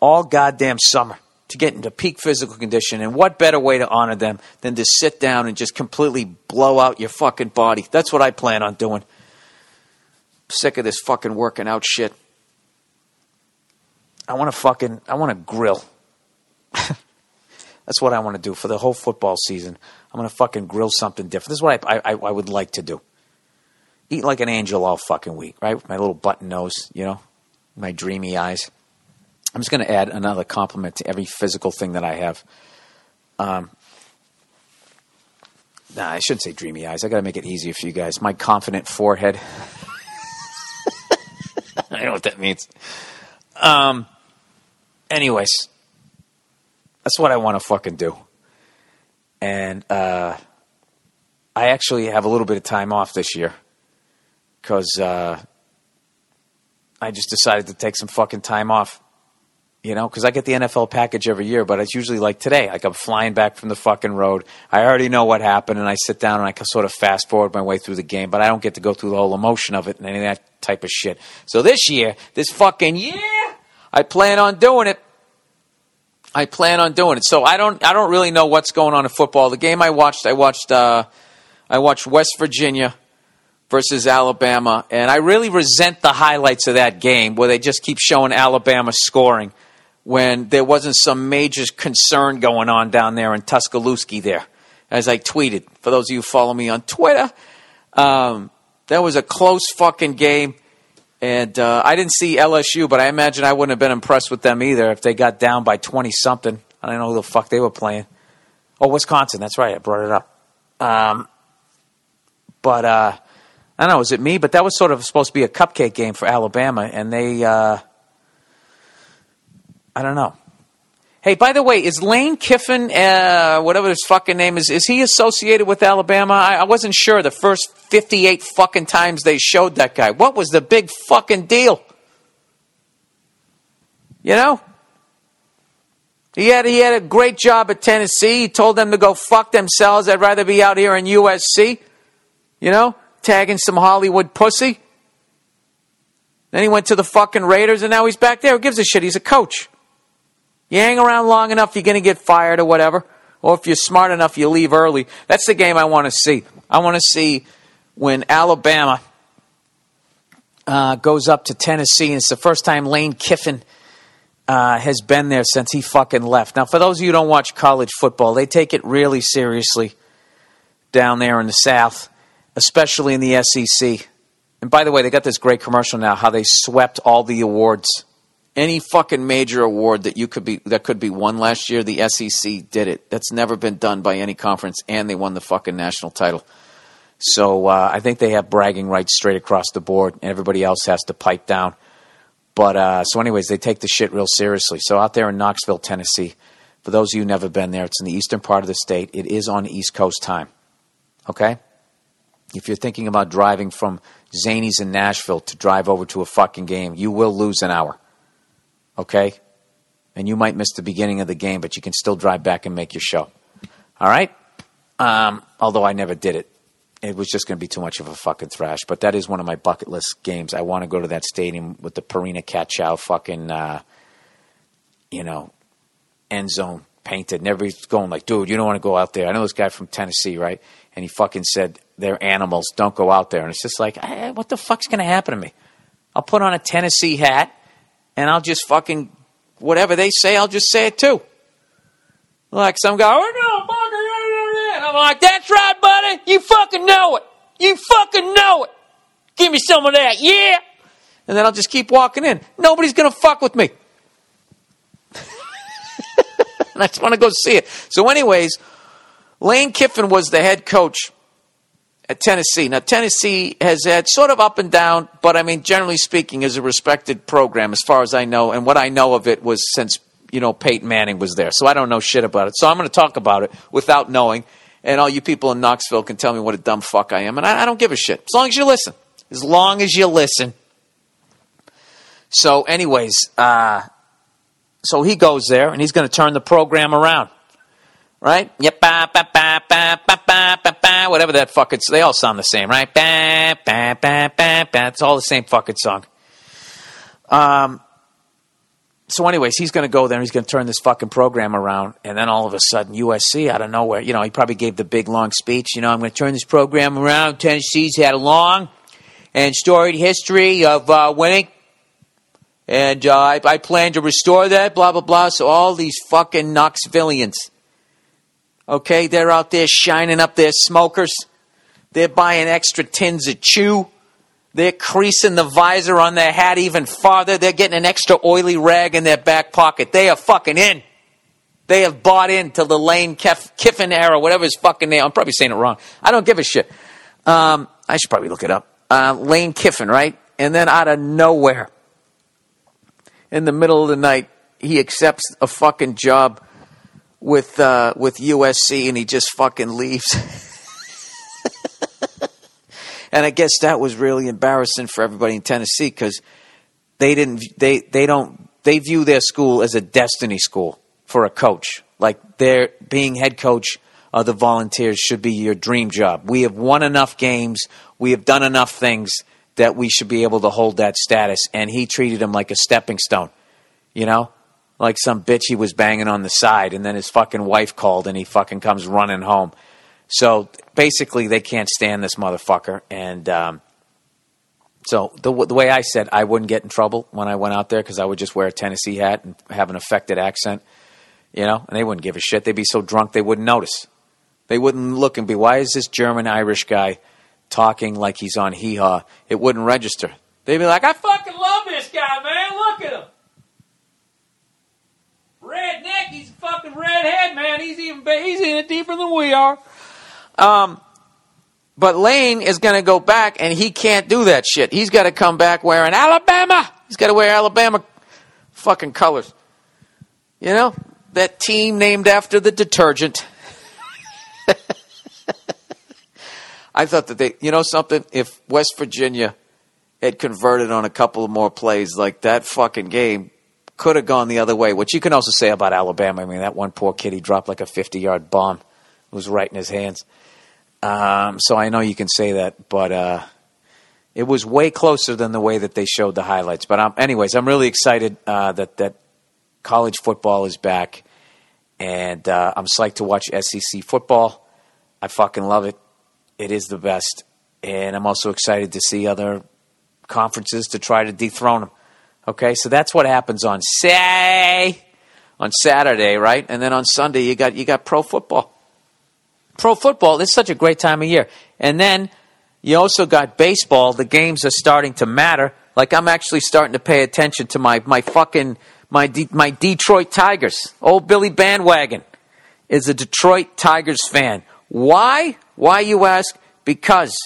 all goddamn summer to get into peak physical condition. And what better way to honor them than to sit down and just completely blow out your fucking body? That's what I plan on doing. I'm sick of this fucking working out shit. I want to grill. That's what I want to do for the whole football season. I'm going to fucking grill something different. This is what I would like to do. Eat like an angel all fucking week, right? With my little button nose, you know, my dreamy eyes. I'm just going to add another compliment to every physical thing that I have. I shouldn't say dreamy eyes. I got to make it easier for you guys. My confident forehead. I don't know what that means. Anyways, that's what I want to fucking do. And I actually have a little bit of time off this year because I just decided to take some fucking time off. You know, because I get the NFL package every year, but it's usually like today. Like I'm flying back from the fucking road. I already know what happened, and I sit down and I can sort of fast forward my way through the game, but I don't get to go through the whole emotion of it and any of that type of shit. So this year, this fucking year, I plan on doing it. So I don't really know what's going on in football. The game I watched West Virginia versus Alabama, and I really resent the highlights of that game where they just keep showing Alabama scoring when there wasn't some major concern going on down there in Tuscaloosa there. As I tweeted, for those of you who follow me on Twitter, that was a close fucking game. And I didn't see LSU, but I imagine I wouldn't have been impressed with them either if they got down by 20-something. I don't know who the fuck they were playing. Oh, Wisconsin. That's right. I brought it up. I don't know. Is it me? But that was sort of supposed to be a cupcake game for Alabama, and they I don't know. Hey, by the way, is Lane Kiffin, whatever his fucking name is he associated with Alabama? I wasn't sure the first 58 fucking times they showed that guy. What was the big fucking deal? You know? He had a great job at Tennessee. He told them to go fuck themselves. I'd rather be out here in USC. You know? Tagging some Hollywood pussy. Then he went to the fucking Raiders, and now he's back there. Who gives a shit? He's a coach. You hang around long enough, you're going to get fired or whatever. Or if you're smart enough, you leave early. That's the game I want to see. I want to see when Alabama goes up to Tennessee, and it's the first time Lane Kiffin has been there since he fucking left. Now, for those of you who don't watch college football, they take it really seriously down there in the South, especially in the SEC. And by the way, they got this great commercial now, how they swept all the awards. Any fucking major award that could be won last year, the SEC did it. That's never been done by any conference, and they won the fucking national title. So I think they have bragging rights straight across the board, and everybody else has to pipe down. But so anyways, they take the shit real seriously. So out there in Knoxville, Tennessee, for those of you who've never been there, it's in the eastern part of the state. It is on East Coast time, okay? If you're thinking about driving from Zanies in Nashville to drive over to a fucking game, you will lose an hour. Okay? And you might miss the beginning of the game, but you can still drive back and make your show. All right? Although I never did it. It was just going to be too much of a fucking thrash. But that is one of my bucket list games. I want to go to that stadium with the Perina Kachow fucking, end zone painted. And everybody's going like, dude, you don't want to go out there. I know this guy from Tennessee, right? And he fucking said, they're animals. Don't go out there. And it's just like, what the fuck's going to happen to me? I'll put on a Tennessee hat. And I'll just fucking, whatever they say, I'll just say it too. Like some guy, oh no, fucker. I'm like, that's right, buddy. You fucking know it. Give me some of that, yeah. And then I'll just keep walking in. Nobody's going to fuck with me. I just want to go see it. So anyways, Lane Kiffin was the head coach at Tennessee. Now, Tennessee has had sort of up and down, but I mean, generally speaking, is a respected program as far as I know. And what I know of it was since, you know, Peyton Manning was there. So I don't know shit about it. So I'm going to talk about it without knowing. And all you people in Knoxville can tell me what a dumb fuck I am. And I don't give a shit. As long as you listen. As long as you listen. So anyways, so he goes there and he's going to turn the program around. Right? Yep, ba, ba, ba, ba, ba, ba, ba, ba, whatever that fucking... They all sound the same, right? Ba, ba, ba, ba, ba. It's all the same fucking song. So anyways, he's going to go there and he's going to turn this fucking program around. And then all of a sudden, USC, out of nowhere, you know, he probably gave the big, long speech. You know, I'm going to turn this program around. Tennessee's had a long and storied history of winning. And I plan to restore that, blah, blah, blah. So all these fucking Knoxvillians, okay, they're out there shining up their smokers. They're buying extra tins of chew. They're creasing the visor on their hat even farther. They're getting an extra oily rag in their back pocket. They are fucking in. They have bought into the Lane Kiffin era, whatever his fucking name. I'm probably saying it wrong. I don't give a shit. I should probably look it up. Lane Kiffin, right? And then out of nowhere, in the middle of the night, he accepts a fucking job with USC, and he just fucking leaves. And I guess that was really embarrassing for everybody in Tennessee because they view their school as a destiny school for a coach. Like they're being head coach of the Volunteers should be your dream job. We have won enough games. We have done enough things that we should be able to hold that status. And he treated him like a stepping stone, you know, like some bitch he was banging on the side. And then his fucking wife called and he fucking comes running home. So basically, they can't stand this motherfucker. And so the way I said I wouldn't get in trouble when I went out there because I would just wear a Tennessee hat and have an affected accent, you know, and they wouldn't give a shit. They'd be so drunk they wouldn't notice. They wouldn't look and be, why is this German-Irish guy talking like he's on Hee Haw? It wouldn't register. They'd be like, I fucking love this guy, man. Look at him. Redneck. He's a fucking redhead, man. He's in it deeper than we are. But Lane is going to go back, and he can't do that shit. He's got to come back wearing Alabama. He's got to wear Alabama fucking colors. You know, that team named after the detergent. I thought that you know something? If West Virginia had converted on a couple of more plays, like that fucking game could have gone the other way, which you can also say about Alabama. I mean, that one poor kid, he dropped like a 50-yard bomb. It was right in his hands. So I know you can say that, but it was way closer than the way that they showed the highlights. But anyways, I'm really excited that college football is back, and I'm psyched to watch SEC football. I fucking love it. It is the best. And I'm also excited to see other conferences to try to dethrone them. Okay, so that's what happens on Saturday, right? And then on Sunday, you got pro football. Pro football, it's such a great time of year. And then you also got baseball. The games are starting to matter. Like I'm actually starting to pay attention to my Detroit Tigers. Old Billy Bandwagon is a Detroit Tigers fan. Why? Why, you ask? Because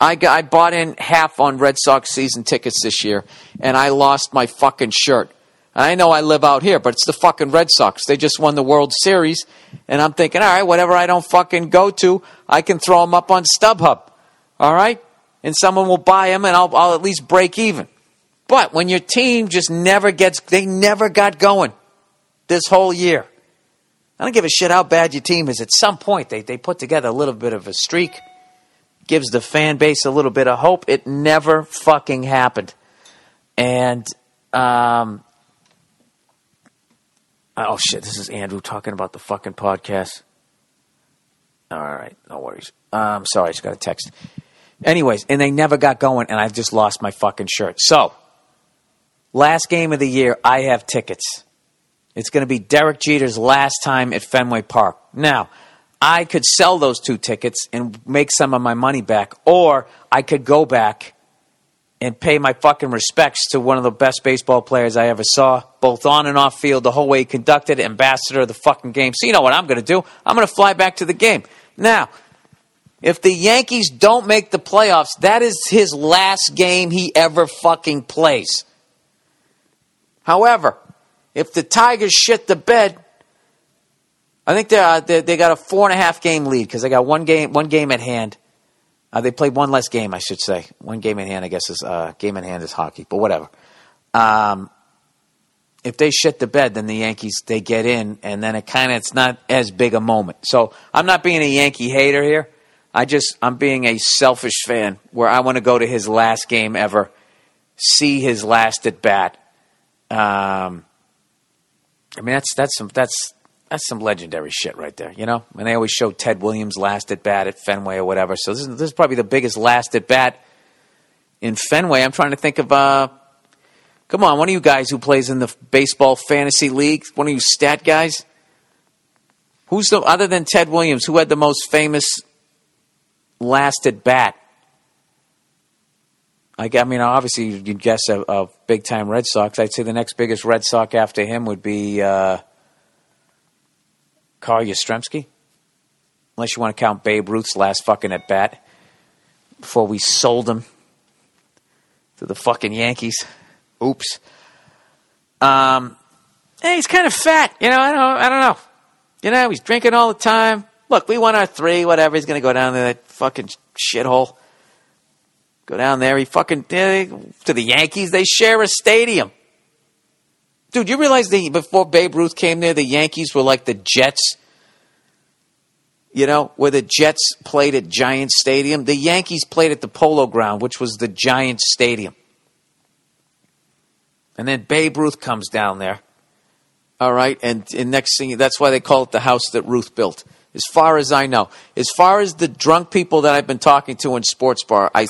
I bought in half on Red Sox season tickets this year, and I lost my fucking shirt. I know I live out here, but it's the fucking Red Sox. They just won the World Series, and I'm thinking, all right, whatever I don't fucking go to, I can throw them up on StubHub, all right? And someone will buy them, and I'll at least break even. But when your team just they never got going this whole year. I don't give a shit how bad your team is. At some point, they put together a little bit of a streak, gives the fan base a little bit of hope. It never fucking happened. And, oh, shit, this is Andrew talking about the fucking podcast. All right, no worries. Sorry, I just got a text. Anyways, and they never got going, and I just lost my fucking shirt. So, last game of the year, I have tickets. It's going to be Derek Jeter's last time at Fenway Park. Now, I could sell those 2 tickets and make some of my money back, or I could go back and pay my fucking respects to one of the best baseball players I ever saw, both on and off field, the whole way he conducted, ambassador of the fucking game. So you know what I'm going to do? I'm going to fly back to the game. Now, if the Yankees don't make the playoffs, that is his last game he ever fucking plays. However, if the Tigers shit the bed, I think they got a 4.5-game lead because they got one game at hand. They played one less game, I should say. One game in hand, I guess, is game in hand is hockey, but whatever. If they shit the bed, then the Yankees, they get in, and then it's not as big a moment. So I'm not being a Yankee hater here. I'm being a selfish fan where I want to go to his last game ever, see his last at bat. That's some legendary shit right there, you know? And they always show Ted Williams last at bat at Fenway or whatever. So this is probably the biggest last at bat in Fenway. I'm trying to think of, come on, one of you guys who plays in the baseball fantasy league, one of you stat guys. Other than Ted Williams, who had the most famous last at bat? I mean, obviously you'd guess a big-time Red Sox. I'd say the next biggest Red Sox after him would be... Carl Yastrzemski, unless you want to count Babe Ruth's last fucking at bat before we sold him to the fucking Yankees. Oops. Hey, he's kind of fat, you know. I don't know. You know, he's drinking all the time. Look, we won our 3, whatever. He's gonna go down there, that fucking shithole. Go down there. He fucking to the Yankees. They share a stadium. Dude, you realize before Babe Ruth came there, the Yankees were like the Jets, you know, where the Jets played at Giants Stadium. The Yankees played at the Polo Ground, which was the Giants Stadium. And then Babe Ruth comes down there, all right, and next thing, that's why they call it the house that Ruth built, as far as I know. As far as the drunk people that I've been talking to in sports bars, I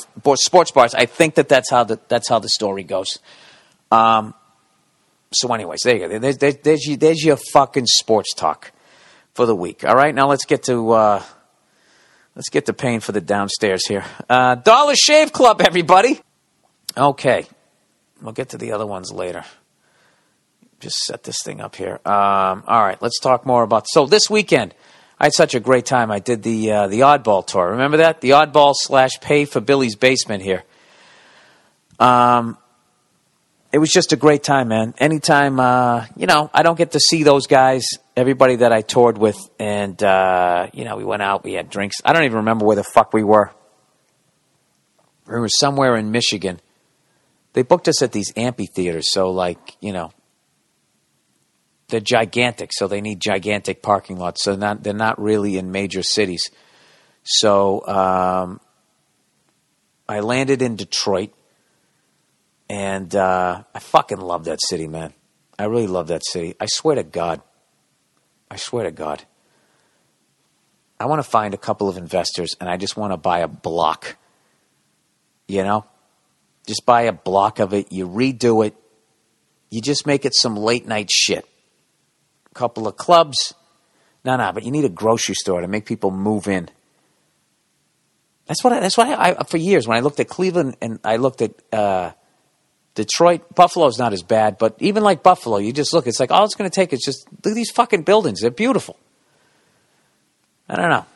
think that's how the story goes. So anyways, there you go. There's your fucking sports talk for the week. All right, now let's get to paying for the downstairs here. Dollar Shave Club, everybody. Okay, we'll get to the other ones later. Just set this thing up here. All right, let's talk more about. So this weekend, I had such a great time. I did the Oddball tour. Remember that? The Oddball / Pay for Billy's Basement here. It was just a great time, man. Anytime, you know, I don't get to see those guys, everybody that I toured with, and, you know, we went out, we had drinks. I don't even remember where the fuck we were. We were somewhere in Michigan. They booked us at these amphitheaters, so, like, you know, they're gigantic, so they need gigantic parking lots, so they're not really in major cities. So I landed in Detroit. And I fucking love that city, man. I really love that city. I swear to God. I want to find a couple of investors, and I just want to buy a block. You know? Just buy a block of it. You redo it. You just make it some late-night shit. A couple of clubs. No, but you need a grocery store to make people move in. That's why I for years, when I looked at Cleveland and I looked at... Detroit, Buffalo's not as bad, but even like Buffalo, you just look, it's like all it's going to take is just, look at these fucking buildings. They're beautiful. I don't know.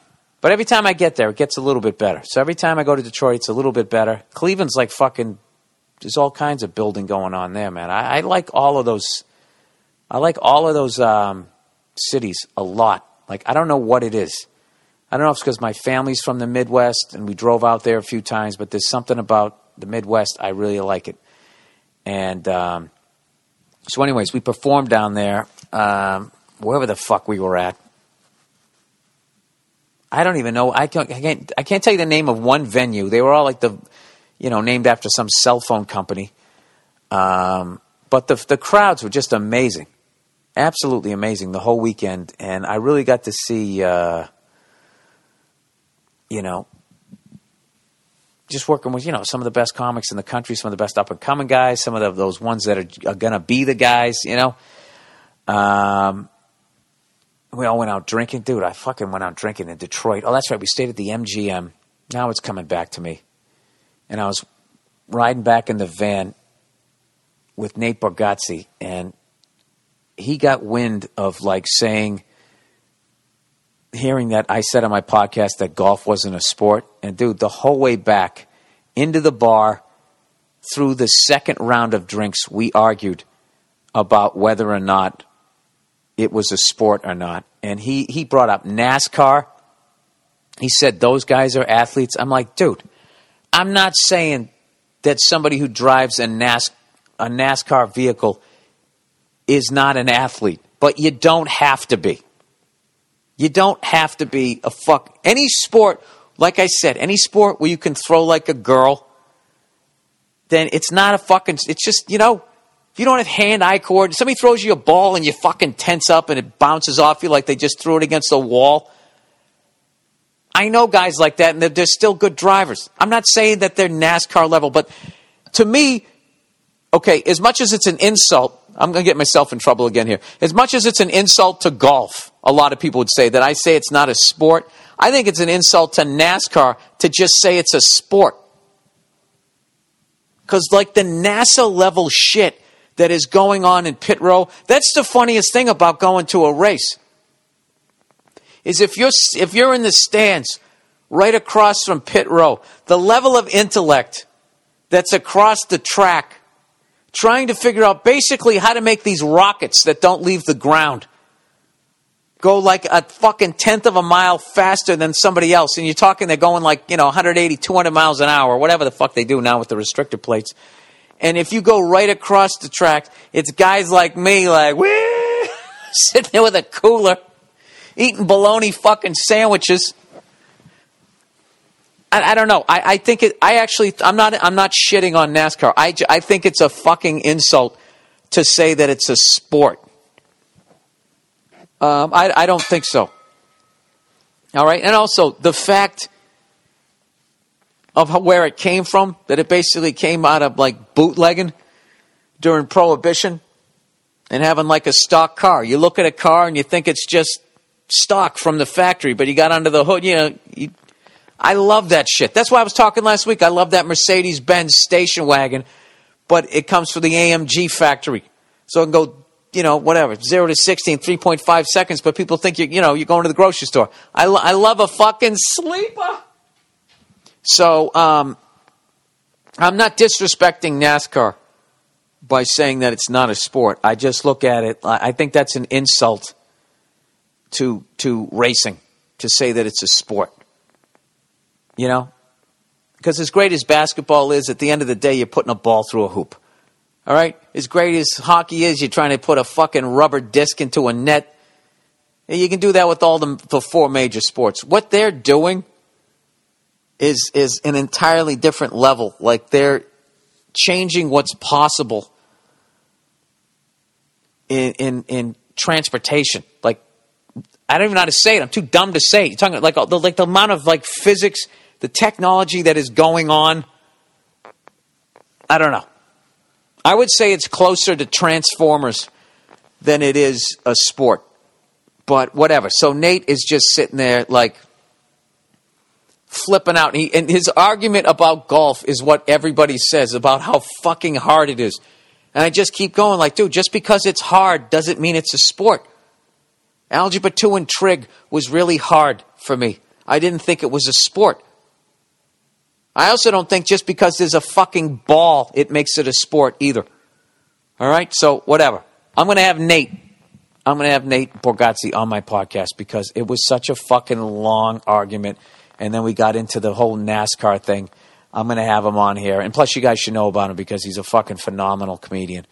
But every time I get there, it gets a little bit better. So every time I go to Detroit, it's a little bit better. Cleveland's like fucking, there's all kinds of building going on there, man. I like all of those, cities a lot. Like, I don't know what it is. I don't know if it's because my family's from the Midwest and we drove out there a few times, but there's something about the Midwest, I really like it. And so anyways, we performed down there, wherever the fuck we were at. I don't even know. I can't tell you the name of one venue. They were all like named after some cell phone company. But the crowds were just amazing. Absolutely amazing the whole weekend. And I really got to see, just working with, some of the best comics in the country, some of the best up-and-coming guys, some of those ones that are going to be the guys, you know. We all went out drinking. Dude, I fucking went out drinking in Detroit. Oh, that's right. We stayed at the MGM. Now it's coming back to me. And I was riding back in the van with Nate Bargatze, and he got wind of hearing that I said on my podcast that golf wasn't a sport. And dude, the whole way back into the bar through the second round of drinks, we argued about whether or not it was a sport or not. And he brought up NASCAR. He said, those guys are athletes. I'm like, dude, I'm not saying that somebody who drives a NASCAR vehicle is not an athlete, but you don't have to be. You don't have to be any sport, like I said, any sport where you can throw like a girl, then it's not a it's just, if you don't have hand-eye coordination, somebody throws you a ball and you tense up and it bounces off you like they just threw it against the wall. I know guys like that, and they're still good drivers. I'm not saying that they're NASCAR level, but to me, okay, as much as it's an insult, I'm going to get myself in trouble again here. As much as it's an insult to golf, a lot of people would say that I say it's not a sport. I think it's an insult to NASCAR to just say it's a sport. Because the NASA level shit that is going on in pit row, that's the funniest thing about going to a race. Is if you're in the stands right across from pit row, the level of intellect that's across the track trying to figure out basically how to make these rockets that don't leave the ground go a 1/10 of a mile faster than somebody else. And you're talking, they're going 180, 200 miles an hour, whatever the fuck they do now with the restrictor plates. And if you go right across the track, it's guys like me, whee, sitting there with a cooler, eating bologna sandwiches. I don't know. I think it. I actually. I'm not shitting on NASCAR. I think it's a insult to say that it's a sport. I don't think so. All right, and also the fact of where it came from, that it basically came out of bootlegging during Prohibition and having a stock car. You look at a car and you think it's just stock from the factory, but you got under the hood, I love that shit. That's why I was talking last week. I love that Mercedes-Benz station wagon, but it comes from the AMG factory. So it can go, 0 to 60 in 3.5 seconds, but people think, you're going to the grocery store. I love a sleeper. So I'm not disrespecting NASCAR by saying that it's not a sport. I just look at it. I think that's an insult to racing to say that it's a sport. Because as great as basketball is, at the end of the day, you're putting a ball through a hoop. All right? As great as hockey is, you're trying to put a rubber disc into a net. And you can do that with all the four major sports. What they're doing is an entirely different level. They're changing what's possible in transportation. I don't even know how to say it. I'm too dumb to say it. You're talking about the amount of physics, the technology that is going on. I don't know. I would say it's closer to Transformers than it is a sport. But whatever. So Nate is just sitting there flipping out. And his argument about golf is what everybody says about how hard it is. And I just keep going dude, just because it's hard doesn't mean it's a sport. Algebra 2 and trig was really hard for me. I didn't think it was a sport. I also don't think just because there's a ball, it makes it a sport either. All right? So whatever. I'm going to have Nate Bargatze on my podcast because it was such a long argument. And then we got into the whole NASCAR thing. I'm going to have him on here. And plus, you guys should know about him because he's a phenomenal comedian.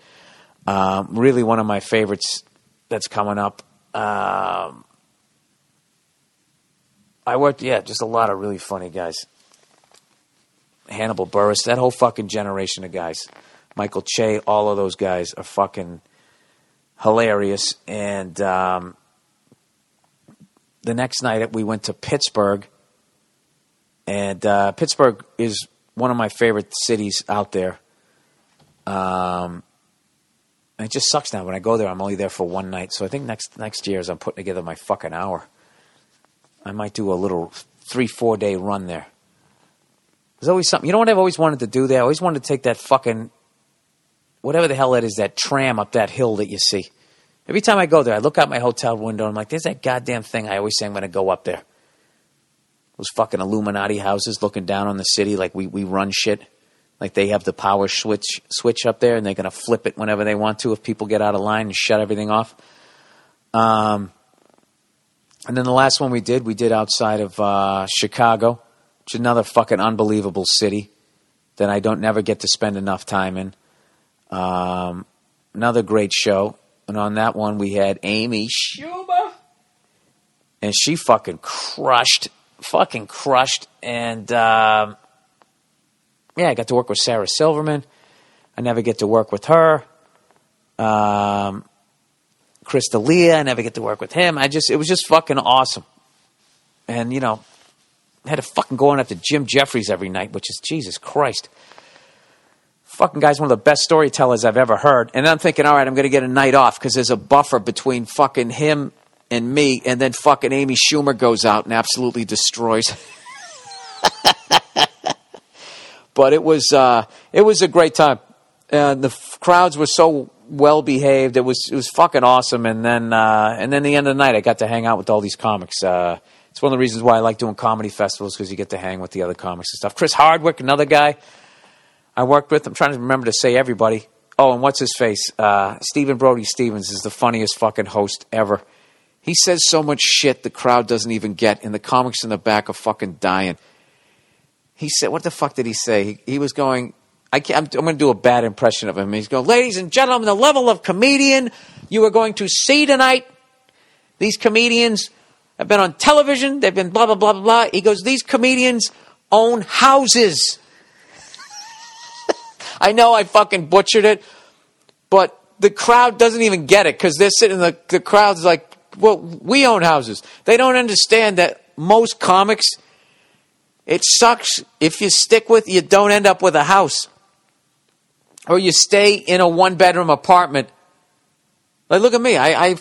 Really one of my favorites that's coming up. I worked, just a lot of really funny guys. Hannibal Buress, that whole generation of guys. Michael Che, all of those guys are hilarious. And the next night we went to Pittsburgh. And Pittsburgh is one of my favorite cities out there. And it just sucks now. When I go there, I'm only there for one night. So I think next year, as I'm putting together my hour, I might do a little 3-4 day run there. There's always something. You know what I've always wanted to do there? I always wanted to take that fucking, whatever the hell that is, that tram up that hill that you see. Every time I go there, I look out my hotel window and I'm like, there's that goddamn thing I always say I'm going to go up there. Those fucking Illuminati houses looking down on the city like we run shit. Like they have the power switch up there and they're going to flip it whenever they want to if people get out of line and shut everything off. And then the last one we did outside of Chicago, which is another fucking unbelievable city that I don't never get to spend enough time in. Another great show. And on that one, we had Amy Schumer. And she fucking crushed. And, I got to work with Sarah Silverman. I never get to work with her. Chris D'Elia, I never get to work with him. It was just fucking awesome. And, you know, I had to fucking go on after Jim Jeffries every night, which is, Jesus Christ. Fucking guy's one of the best storytellers I've ever heard. And I'm thinking, all right, I'm going to get a night off because there's a buffer between fucking him and me. And then fucking Amy Schumer goes out and absolutely destroys. But it was a great time. And the crowds were so well behaved. It was fucking awesome. And then the end of the night, I got to hang out with all these comics. It's one of the reasons why I like doing comedy festivals, because you get to hang with the other comics and stuff. Chris Hardwick, another guy I worked with. I'm trying to remember to say everybody. Oh, and what's his face? Stephen Brody Stevens is the funniest fucking host ever. He says so much shit the crowd doesn't even get, and the comics in the back are fucking dying. He said, what the fuck did he say? He was going, I'm going to do a bad impression of him. He's going, ladies and gentlemen, the level of comedian you are going to see tonight. These comedians have been on television. They've been blah, blah, blah, blah, blah. He goes, these comedians own houses. I know I fucking butchered it, but the crowd doesn't even get it because they're sitting in the crowd's like, well, we own houses. They don't understand that most comics, it sucks if you stick with, you don't end up with a house. Or you stay in a one-bedroom apartment. Like, look at me. I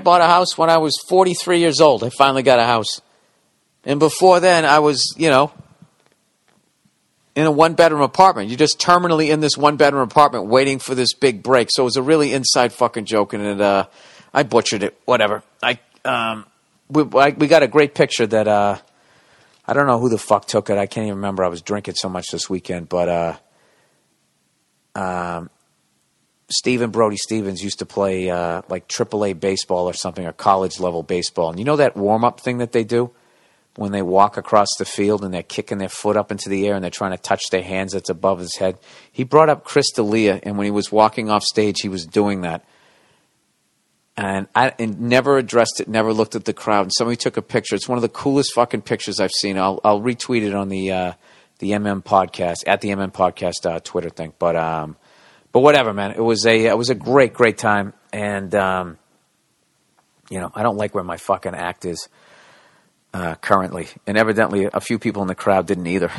bought a house when I was 43 years old. I finally got a house. And before then, I was, you know, in a one-bedroom apartment. You're just terminally in this one-bedroom apartment waiting for this big break. So it was a really inside fucking joke, and it, I butchered it. Whatever. We got a great picture that I don't know who the fuck took it. I can't even remember. I was drinking so much this weekend, but Stephen Brody Stevens used to play like AAA baseball or something, or college-level baseball. And you know that warm-up thing that they do? When they walk across the field and they're kicking their foot up into the air and they're trying to touch their hands that's above his head. He brought up Chris D'Elia, and when he was walking off stage, he was doing that. And I never addressed it, never looked at the crowd. And somebody took a picture. It's one of the coolest fucking pictures I've seen. I'll retweet it on the MM Podcast, at the MM Podcast Twitter thing. But whatever, man. It was a great, great time. And, you know, I don't like where my fucking act is. Currently, and evidently a few people in the crowd didn't either.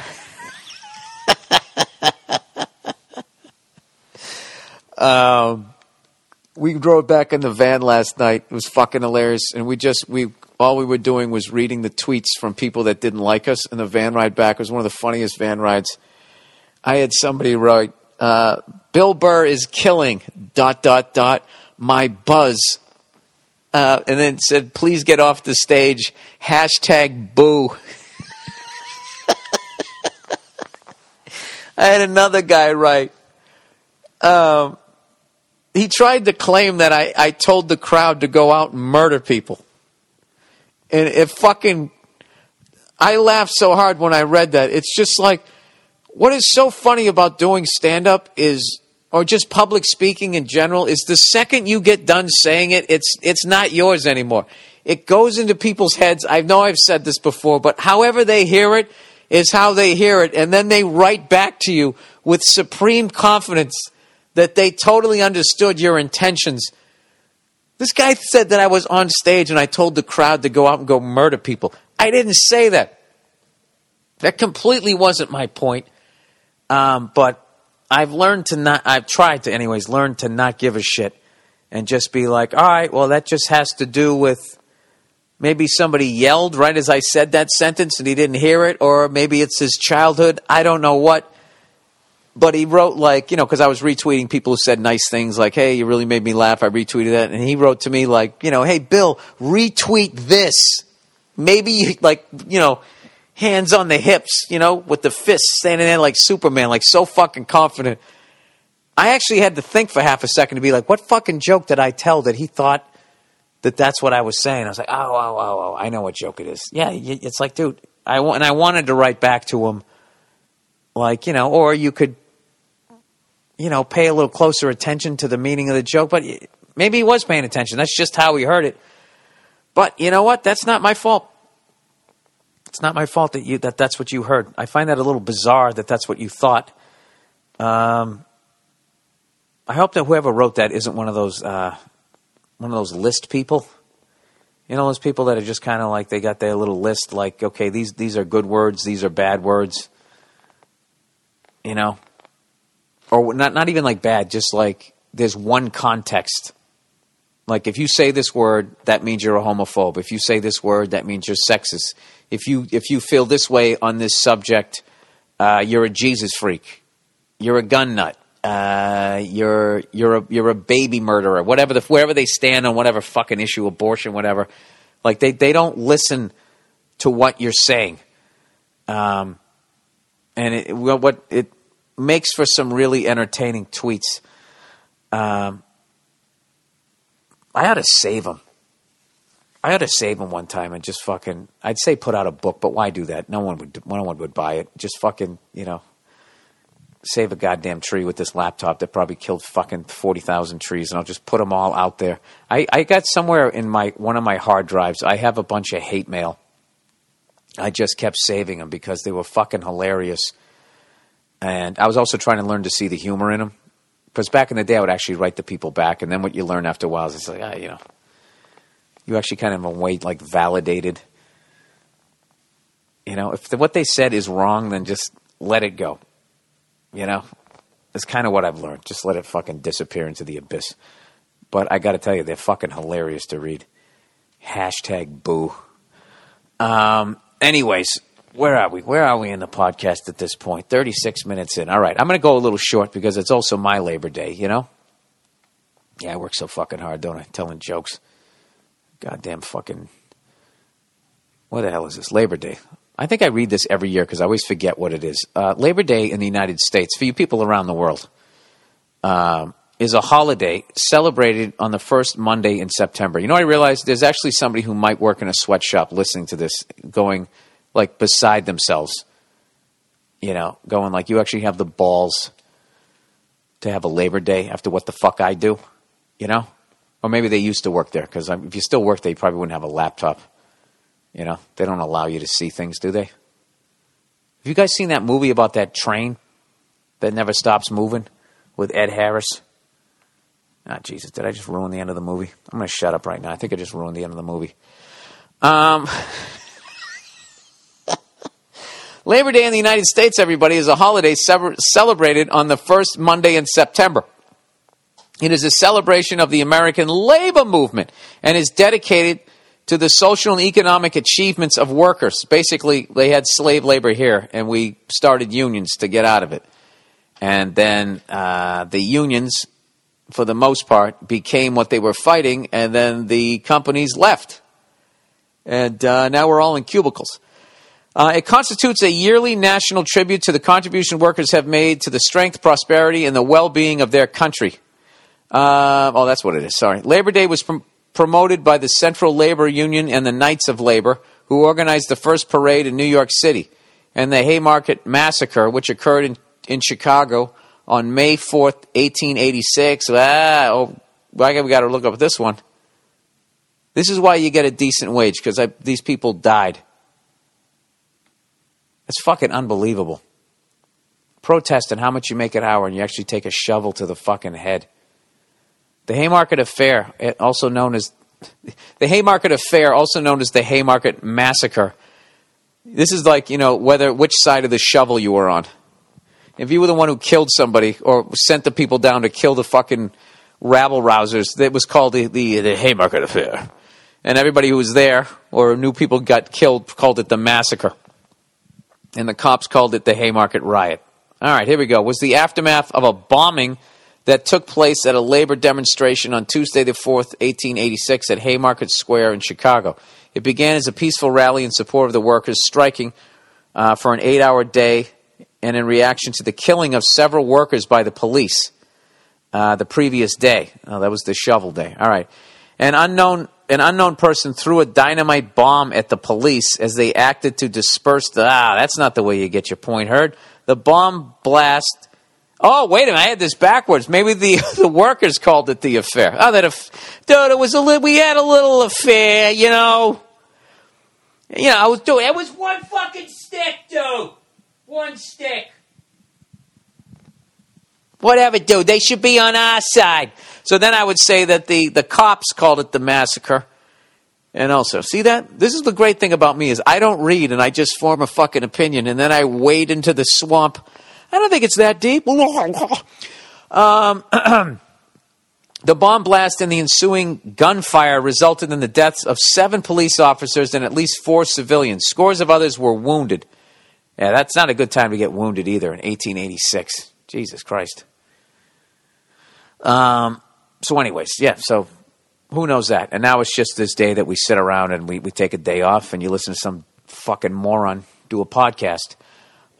We drove back in the van last night. It was fucking hilarious, and we were doing was reading the tweets from people that didn't like us. And the van ride back was one of the funniest van rides. I had somebody write, "Bill Burr is killing ... my buzz." And then said, please get off the stage. #boo. I had another guy write. He tried to claim that I told the crowd to go out and murder people. And it fucking... I laughed so hard when I read that. It's just like, what is so funny about doing stand-up is... or just public speaking in general, is the second you get done saying it, it's not yours anymore. It goes into people's heads. I know I've said this before, but however they hear it is how they hear it. And then they write back to you with supreme confidence that they totally understood your intentions. This guy said that I was on stage and I told the crowd to go out and go murder people. I didn't say that. That completely wasn't my point. But... I've tried to not give a shit and just be like, all right, well, that just has to do with Maybe somebody yelled right as I said that sentence and he didn't hear it, or maybe it's his childhood. I don't know what. But he wrote, like, you know, because I was retweeting people who said nice things like, hey, you really made me laugh. I retweeted that. And he wrote to me like, you know, hey, Bill, retweet this. Maybe, like, you know, hands on the hips, you know, with the fists standing there like Superman, like so fucking confident. I actually had to think for half a second to be like, what fucking joke did I tell that he thought that that's what I was saying? I was like, oh, I know what joke it is. Yeah, it's like, dude, and I wanted to write back to him like, you know, or you could, you know, pay a little closer attention to the meaning of the joke. But maybe he was paying attention. That's just how he heard it. But you know what? That's not my fault. It's not my fault that that's what you heard. I find that a little bizarre that that's what you thought. I hope that whoever wrote that isn't one of those list people. You know, those people that are just kind of like they got their little list. Like, okay, these are good words. These are bad words. You know. Or not even like bad, just like there's one context. Like if you say this word, that means you're a homophobe. If you say this word, that means you're sexist. If you feel this way on this subject, you're a Jesus freak. You're a gun nut. You're a baby murderer. Wherever they stand on whatever fucking issue, abortion, whatever. Like they don't listen to what you're saying. And it makes for some really entertaining tweets. I ought to save them. I ought to save them one time and just fucking. I'd say put out a book, but why do that? No one would buy it. Just fucking, you know, save a goddamn tree with this laptop that probably killed fucking 40,000 trees, and I'll just put them all out there. I got somewhere in one of my hard drives. I have a bunch of hate mail. I just kept saving them because they were fucking hilarious. And I was also trying to learn to see the humor in them. Because back in the day, I would actually write the people back. And then what you learn after a while is it's like, you know, you actually kind of in a way like validated. You know, if what they said is wrong, then just let it go. You know, that's kind of what I've learned. Just let it fucking disappear into the abyss. But I got to tell you, they're fucking hilarious to read. #boo. Anyways, where are we? Where are we in the podcast at this point? 36 minutes in. All right. I'm going to go a little short because it's also my Labor Day, you know? Yeah, I work so fucking hard, don't I? Telling jokes. Goddamn fucking... What the hell is this? Labor Day. I think I read this every year because I always forget what it is. Labor Day in the United States, for you people around the world, is a holiday celebrated on the first Monday in September. You know, I realized there's actually somebody who might work in a sweatshop listening to this going... like beside themselves, you know, going like, you actually have the balls to have a Labor Day after what the fuck I do, you know? Or maybe they used to work there, because if you still work there, you probably wouldn't have a laptop, you know? They don't allow you to see things, do they? Have you guys seen that movie about that train that never stops moving with Ed Harris? Ah, Jesus, did I just ruin the end of the movie? I'm going to shut up right now. I think I just ruined the end of the movie. Labor Day in the United States, everybody, is a holiday celebrated on the first Monday in September. It is a celebration of the American labor movement and is dedicated to the social and economic achievements of workers. Basically, they had slave labor here, and we started unions to get out of it. And then the unions, for the most part, became what they were fighting, and then the companies left. And now we're all in cubicles. It constitutes a yearly national tribute to the contribution workers have made to the strength, prosperity, and the well-being of their country. Oh, that's what it is. Sorry. Labor Day was promoted by the Central Labor Union and the Knights of Labor, who organized the first parade in New York City, and the Haymarket Massacre, which occurred in Chicago on May 4th, 1886. We got to look up this one. This is why you get a decent wage, because these people died. It's fucking unbelievable. Protesting how much you make an hour and you actually take a shovel to the fucking head. The Haymarket Affair, also known as the Haymarket Massacre. This is like, you know, which side of the shovel you were on. If you were the one who killed somebody or sent the people down to kill the fucking rabble rousers, it was called the Haymarket Affair. And everybody who was there or knew people got killed called it the massacre. And the cops called it the Haymarket Riot. All right, here we go. It was the aftermath of a bombing that took place at a labor demonstration on Tuesday the 4th, 1886 at Haymarket Square in Chicago. It began as a peaceful rally in support of the workers striking for an 8-hour day and in reaction to the killing of several workers by the police the previous day. Oh, that was the shovel day. All right. An unknown person threw a dynamite bomb at the police as they acted to disperse the... Ah, that's not the way you get your point heard. The bomb blast... Oh, wait a minute, I had this backwards. Maybe the workers called it the affair. Oh, dude, we had a little affair, you know. You know, it was one fucking stick, dude. One stick. Whatever, dude, they should be on our side. So then I would say that the cops called it the massacre. And also, see that? This is the great thing about me is I don't read and I just form a fucking opinion and then I wade into the swamp. I don't think it's that deep. The bomb blast and the ensuing gunfire resulted in the deaths of 7 police officers and at least 4 civilians. Scores of others were wounded. Yeah, that's not a good time to get wounded either in 1886. Jesus Christ. So anyways, yeah, so who knows that? And now it's just this day that we sit around and we take a day off and you listen to some fucking moron do a podcast.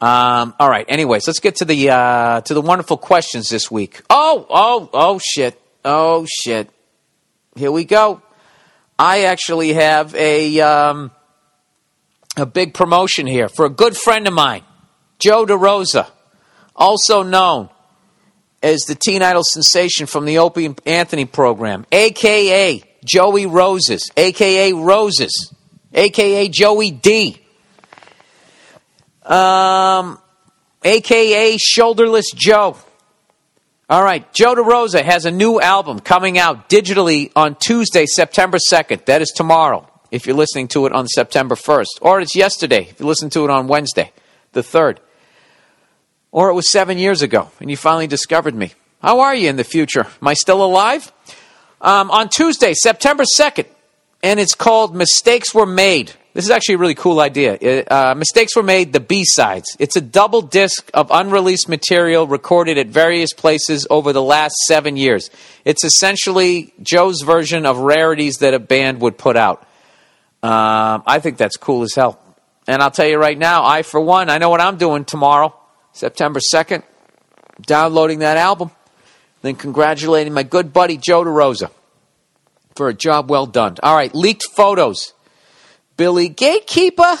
All right. Anyways, let's get to the wonderful questions this week. Oh shit. Here we go. I actually have a big promotion here for a good friend of mine, Joe DeRosa, also known as the Teen Idol sensation from the Opie and Anthony program, a.k.a. Joey Roses, a.k.a. Roses, a.k.a. Joey D. A.k.a. Shoulderless Joe. All right, Joe DeRosa has a new album coming out digitally on Tuesday, September 2nd. That is tomorrow, if you're listening to it on September 1st. Or it's yesterday, if you listen to it on Wednesday, the 3rd. Or it was 7 years ago, and you finally discovered me. How are you in the future? Am I still alive? On Tuesday, September 2nd, and it's called Mistakes Were Made. This is actually a really cool idea. Mistakes Were Made, the B-Sides. It's a double disc of unreleased material recorded at various places over the last 7 years. It's essentially Joe's version of rarities that a band would put out. I think that's cool as hell. And I'll tell you right now, I, for one, I know what I'm doing tomorrow, September 2nd, downloading that album, then congratulating my good buddy Joe DeRosa for a job well done. All right, leaked photos. Billy Gatekeeper.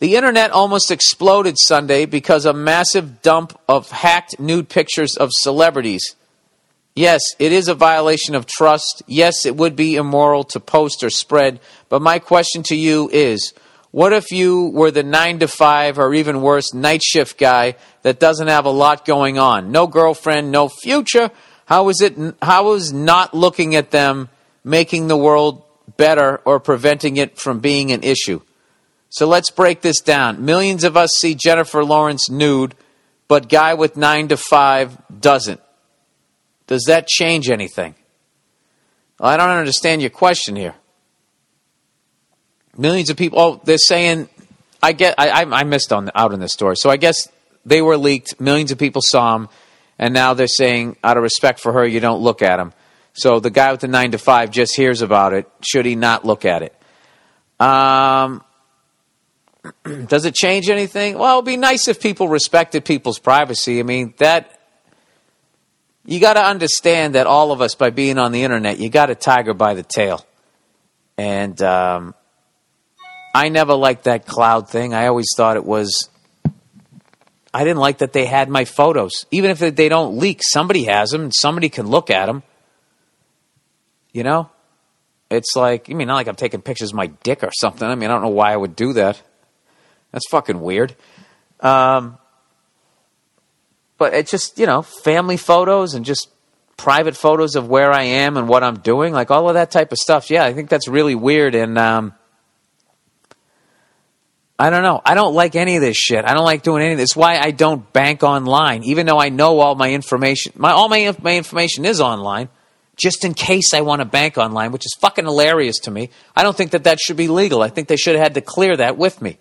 The internet almost exploded Sunday because a massive dump of hacked nude pictures of celebrities. Yes, it is a violation of trust. Yes, it would be immoral to post or spread. But my question to you is, what if you were the 9-to-5 or even worse night shift guy that doesn't have a lot going on? No girlfriend, no future. How is not looking at them making the world better or preventing it from being an issue? So let's break this down. Millions of us see Jennifer Lawrence nude, but guy with 9-to-5 doesn't. Does that change anything? Well, I don't understand your question here. Millions of people. Oh, they're saying. I missed out on this story. So I guess they were leaked. Millions of people saw them, and now they're saying out of respect for her, you don't look at them. So the guy with the 9-to-5 just hears about it. Should he not look at it? Does it change anything? Well, it would be nice if people respected people's privacy. I mean, that you got to understand that all of us, by being on the internet, you got a tiger by the tail. And I never liked that cloud thing. I always thought it was... I didn't like that they had my photos. Even if they don't leak, somebody has them and somebody can look at them. You know, it's like, not like I'm taking pictures of my dick or something. I don't know why I would do that. That's fucking weird. But it's just, family photos and just private photos of where I am and what I'm doing, like all of that type of stuff. Yeah, I think that's really weird. And I don't know. I don't like any of this shit. I don't like doing any of this. It's why I don't bank online, even though I know all my information. All my information is online. just in case I want a bank online, which is fucking hilarious to me. I don't think that that should be legal. I think they should have had to clear that with me,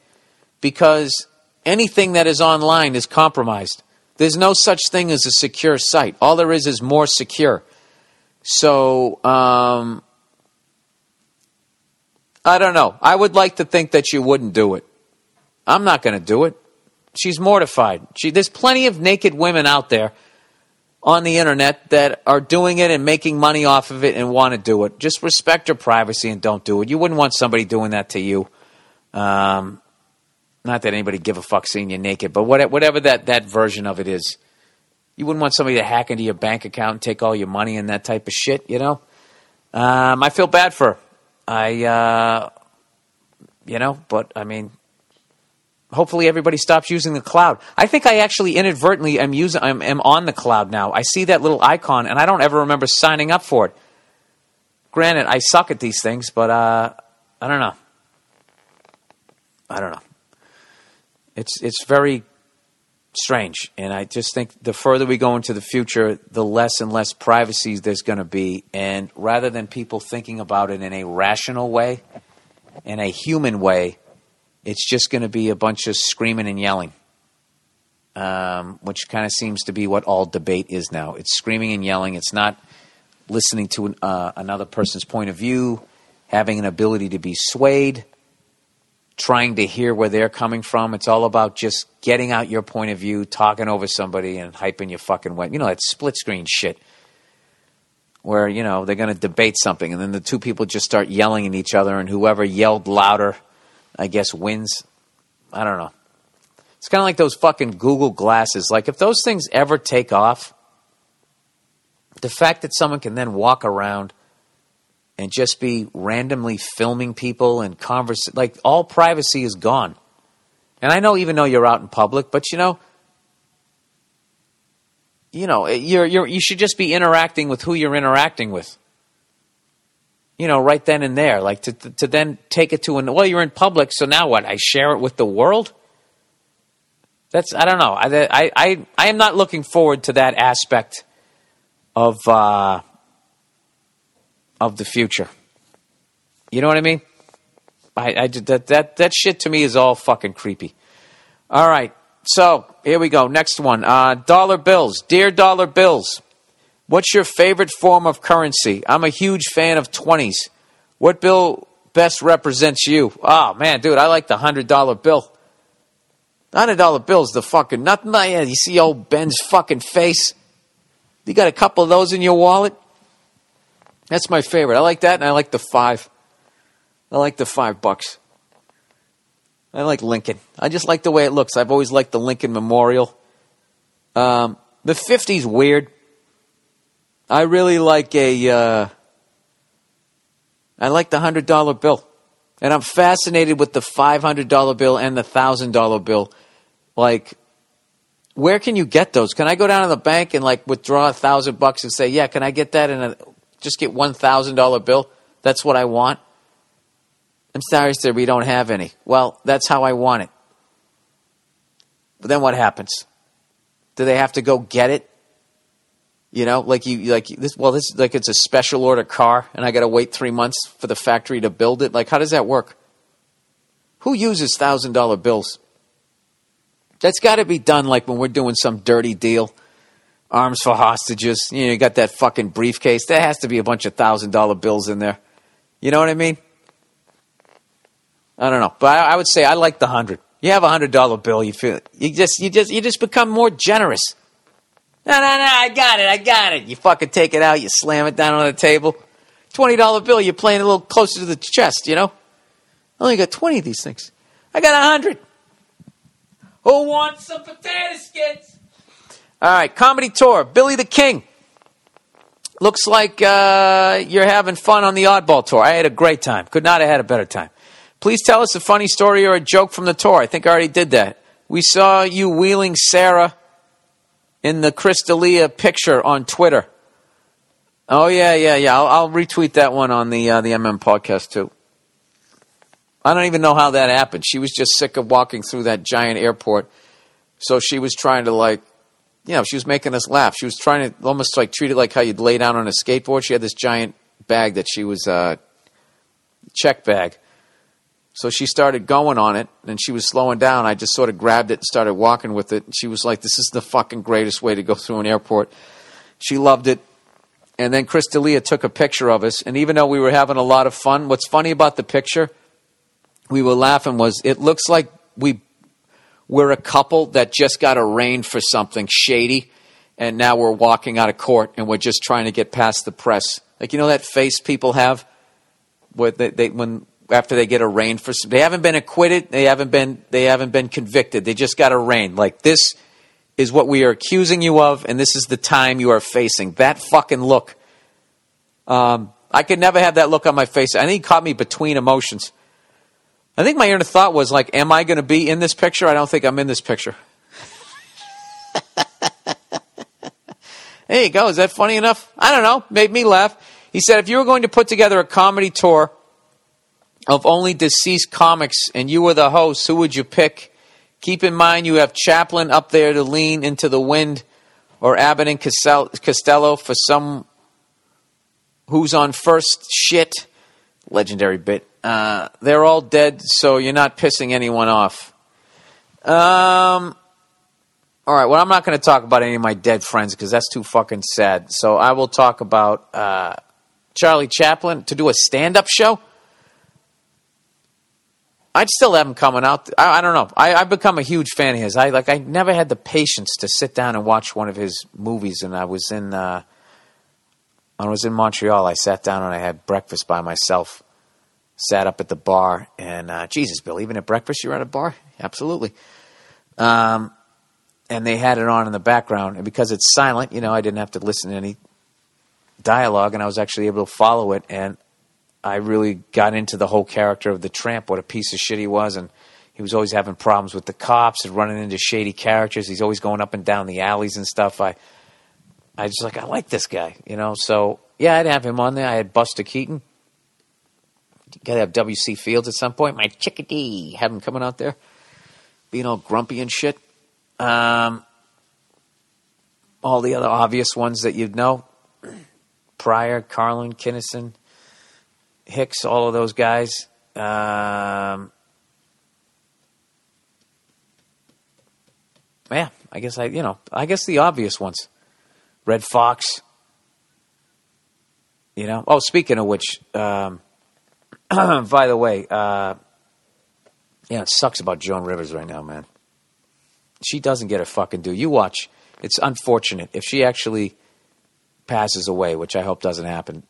because anything that is online is compromised. There's no such thing as a secure site. All there is more secure. So, I don't know. I would like to think that you wouldn't do it. I'm not going to do it. She's mortified. There's plenty of naked women out there on the internet that are doing it and making money off of it and want to do it. Just respect your privacy and don't do it. You wouldn't want somebody doing that to you. Not that anybody give a fuck seeing you naked, but whatever that version of it is. You wouldn't want somebody to hack into your bank account and take all your money and that type of shit, you know? I feel bad for her. Hopefully everybody stops using the cloud. I think I actually inadvertently am on the cloud now. I see that little icon, and I don't ever remember signing up for it. Granted, I suck at these things, but I don't know. It's very strange, and I just think the further we go into the future, the less and less privacy there's going to be, and rather than people thinking about it in a rational way, in a human way, it's just going to be a bunch of screaming and yelling, which kind of seems to be what all debate is now. It's screaming and yelling. It's not listening to another person's point of view, having an ability to be swayed, trying to hear where they're coming from. It's all about just getting out your point of view, talking over somebody and hyping your fucking way. You know, that split screen shit where, you know, they're going to debate something and then the two people just start yelling at each other, and whoever yelled louder, I guess, wins. I don't know. It's kind of like those fucking Google glasses. Like, if those things ever take off, the fact that someone can then walk around and just be randomly filming people and like, all privacy is gone. And I know, even though you're out in public, but you know, you should just be interacting with who you're interacting with. You know, right then and there, like to then take it to well, you're in public, so now what? I share it with the world. I don't know. I am not looking forward to that aspect of the future. You know what I mean? That shit to me is all fucking creepy. All right, so here we go. Next one. Dollar bills. Dear dollar bills, what's your favorite form of currency? I'm a huge fan of 20s. What bill best represents you? Oh, man, dude, I like the $100 bill. $100 bill's the fucking nothing. You see old Ben's fucking face? You got a couple of those in your wallet? That's my favorite. I like that, and I like the 5. I like the $5. I like Lincoln. I just like the way it looks. I've always liked the Lincoln Memorial. The 50's weird. I really like I like the $100 bill. And I'm fascinated with the $500 bill and the $1,000 bill. Like, where can you get those? Can I go down to the bank and, like, withdraw $1,000 and say, yeah, can I get that just get $1,000 bill? That's what I want. I'm sorry, sir, we don't have any. Well, that's how I want it. But then what happens? Do they have to go get it? You know, like it's a special order car and I got to wait 3 months for the factory to build it. Like, how does that work? Who uses $1,000 bills? That's got to be done like when we're doing some dirty deal, arms for hostages. You know, you got that fucking briefcase. There has to be a bunch of $1,000 bills in there. You know what I mean? I don't know, but I would say I like the 100. You have a $100 bill, you feel you just become more generous. No, I got it. You fucking take it out, you slam it down on the table. $20 bill, you're playing a little closer to the chest, you know? I only got 20 of these things. I got 100. Who wants some potato skins? All right, comedy tour, Billy the King. Looks like you're having fun on the Oddball Tour. I had a great time. Could not have had a better time. Please tell us a funny story or a joke from the tour. I think I already did that. We saw you wheeling Sarah in the Chris D'Elia picture on Twitter. Oh, yeah. I'll retweet that one on the MM podcast, too. I don't even know how that happened. She was just sick of walking through that giant airport. So she was trying to, like, you know, she was making us laugh. She was trying to almost like treat it like how you'd lay down on a skateboard. She had this giant bag that she was check bag. So she started going on it, and she was slowing down. I just sort of grabbed it and started walking with it. And she was like, this is the fucking greatest way to go through an airport. She loved it. And then Chris D'Elia took a picture of us. And even though we were having a lot of fun, what's funny about the picture we were laughing was it looks like we're a couple that just got arraigned for something shady, and now we're walking out of court, and we're just trying to get past the press. Like, you know that face people have where when after they get arraigned for something. They haven't been acquitted. They haven't been convicted. They just got arraigned. Like, this is what we are accusing you of, and this is the time you are facing. That fucking look. I could never have that look on my face. I think he caught me between emotions. I think my inner thought was like, am I going to be in this picture? I don't think I'm in this picture. There you go. Is that funny enough? I don't know. Made me laugh. He said, if you were going to put together a comedy tour of only deceased comics and you were the host, who would you pick? Keep in mind you have Chaplin up there to lean into the wind, or Abbott and Costello for some who's on first shit. Legendary bit. They're all dead, so you're not pissing anyone off. All right, well, I'm not going to talk about any of my dead friends because that's too fucking sad. So I will talk about Charlie Chaplin to do a stand-up show. I'd still have him coming out. I don't know. I've become a huge fan of his. I never had the patience to sit down and watch one of his movies, and I was in Montreal. I sat down and I had breakfast by myself. Sat up at the bar, and Jesus, Bill, even at breakfast you're at a bar? Absolutely. And they had it on in the background, and because it's silent, you know, I didn't have to listen to any dialogue, and I was actually able to follow it, and I really got into the whole character of the tramp, what a piece of shit he was, and he was always having problems with the cops and running into shady characters. He's always going up and down the alleys and stuff. I just like, I like this guy, you know? So, yeah, I'd have him on there. I had Buster Keaton. Gotta have W.C. Fields at some point. My chickadee, have him coming out there, being all grumpy and shit. All the other obvious ones that you'd know: Pryor, Carlin, Kinnison, Hicks, all of those guys. Yeah, I guess I guess the obvious ones: Red Fox. You know. Oh, speaking of which. By the way, yeah, it sucks about Joan Rivers right now, man. She doesn't get a fucking due. You watch. It's unfortunate. If she actually passes away, which I hope doesn't happen,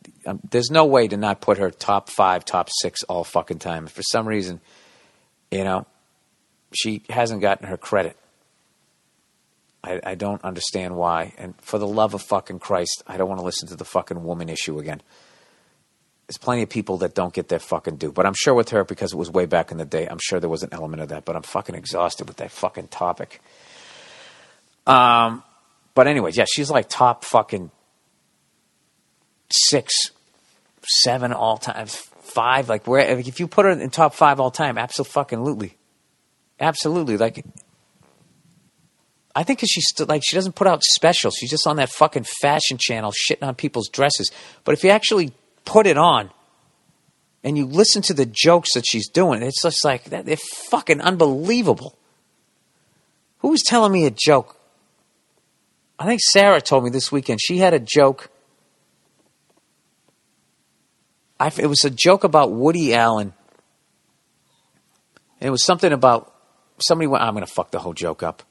there's no way to not put her top 5, top 6 all fucking time. And for some reason, you know, she hasn't gotten her credit. I don't understand why. And for the love of fucking Christ, I don't want to listen to the fucking woman issue again. There's plenty of people that don't get their fucking due. But I'm sure with her, because it was way back in the day, I'm sure there was an element of that. But I'm fucking exhausted with that fucking topic. But anyways, yeah, she's like top fucking 6, 7 all time, 5. Like, where if you put her in top 5 all time, absolutely. Absolutely. Like, I think because she's still, like, she doesn't put out specials. She's just on that fucking fashion channel shitting on people's dresses. But if you actually put it on and you listen to the jokes that she's doing, it's just like, they're fucking unbelievable. Who was telling me a joke? I think Sarah told me this weekend. She had a joke. It was a joke about Woody Allen. And it was something about, somebody went, I'm going to fuck the whole joke up.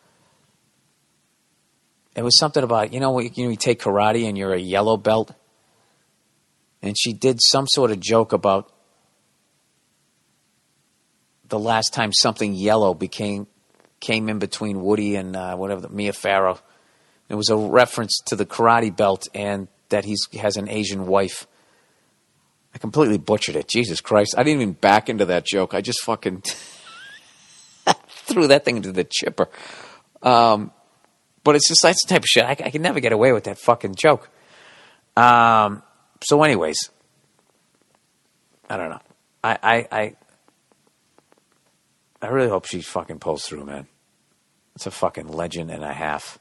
It was something about, you take karate and you're a yellow belt. And she did some sort of joke about the last time something yellow came in between Woody and Mia Farrow. It was a reference to the karate belt and that he has an Asian wife. I completely butchered it. Jesus Christ. I didn't even back into that joke. I just fucking threw that thing into the chipper. But it's just that's the type of shit. I can never get away with that fucking joke. So anyways, I don't know. I really hope she fucking pulls through, man. It's a fucking legend and a half.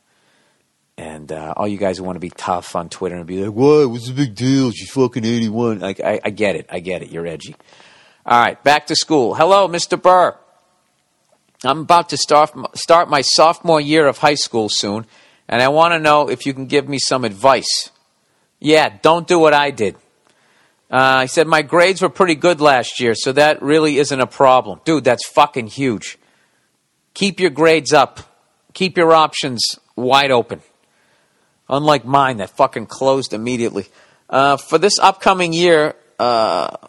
And all you guys who want to be tough on Twitter and be like, what? What's the big deal? She's fucking 81. Like, I get it. I get it. You're edgy. All right, back to school. Hello, Mr. Burr. I'm about to start my sophomore year of high school soon, and I want to know if you can give me some advice. Yeah, don't do what I did. He said, my grades were pretty good last year, so that really isn't a problem. Dude, that's fucking huge. Keep your grades up. Keep your options wide open. Unlike mine, that fucking closed immediately. For this upcoming year, the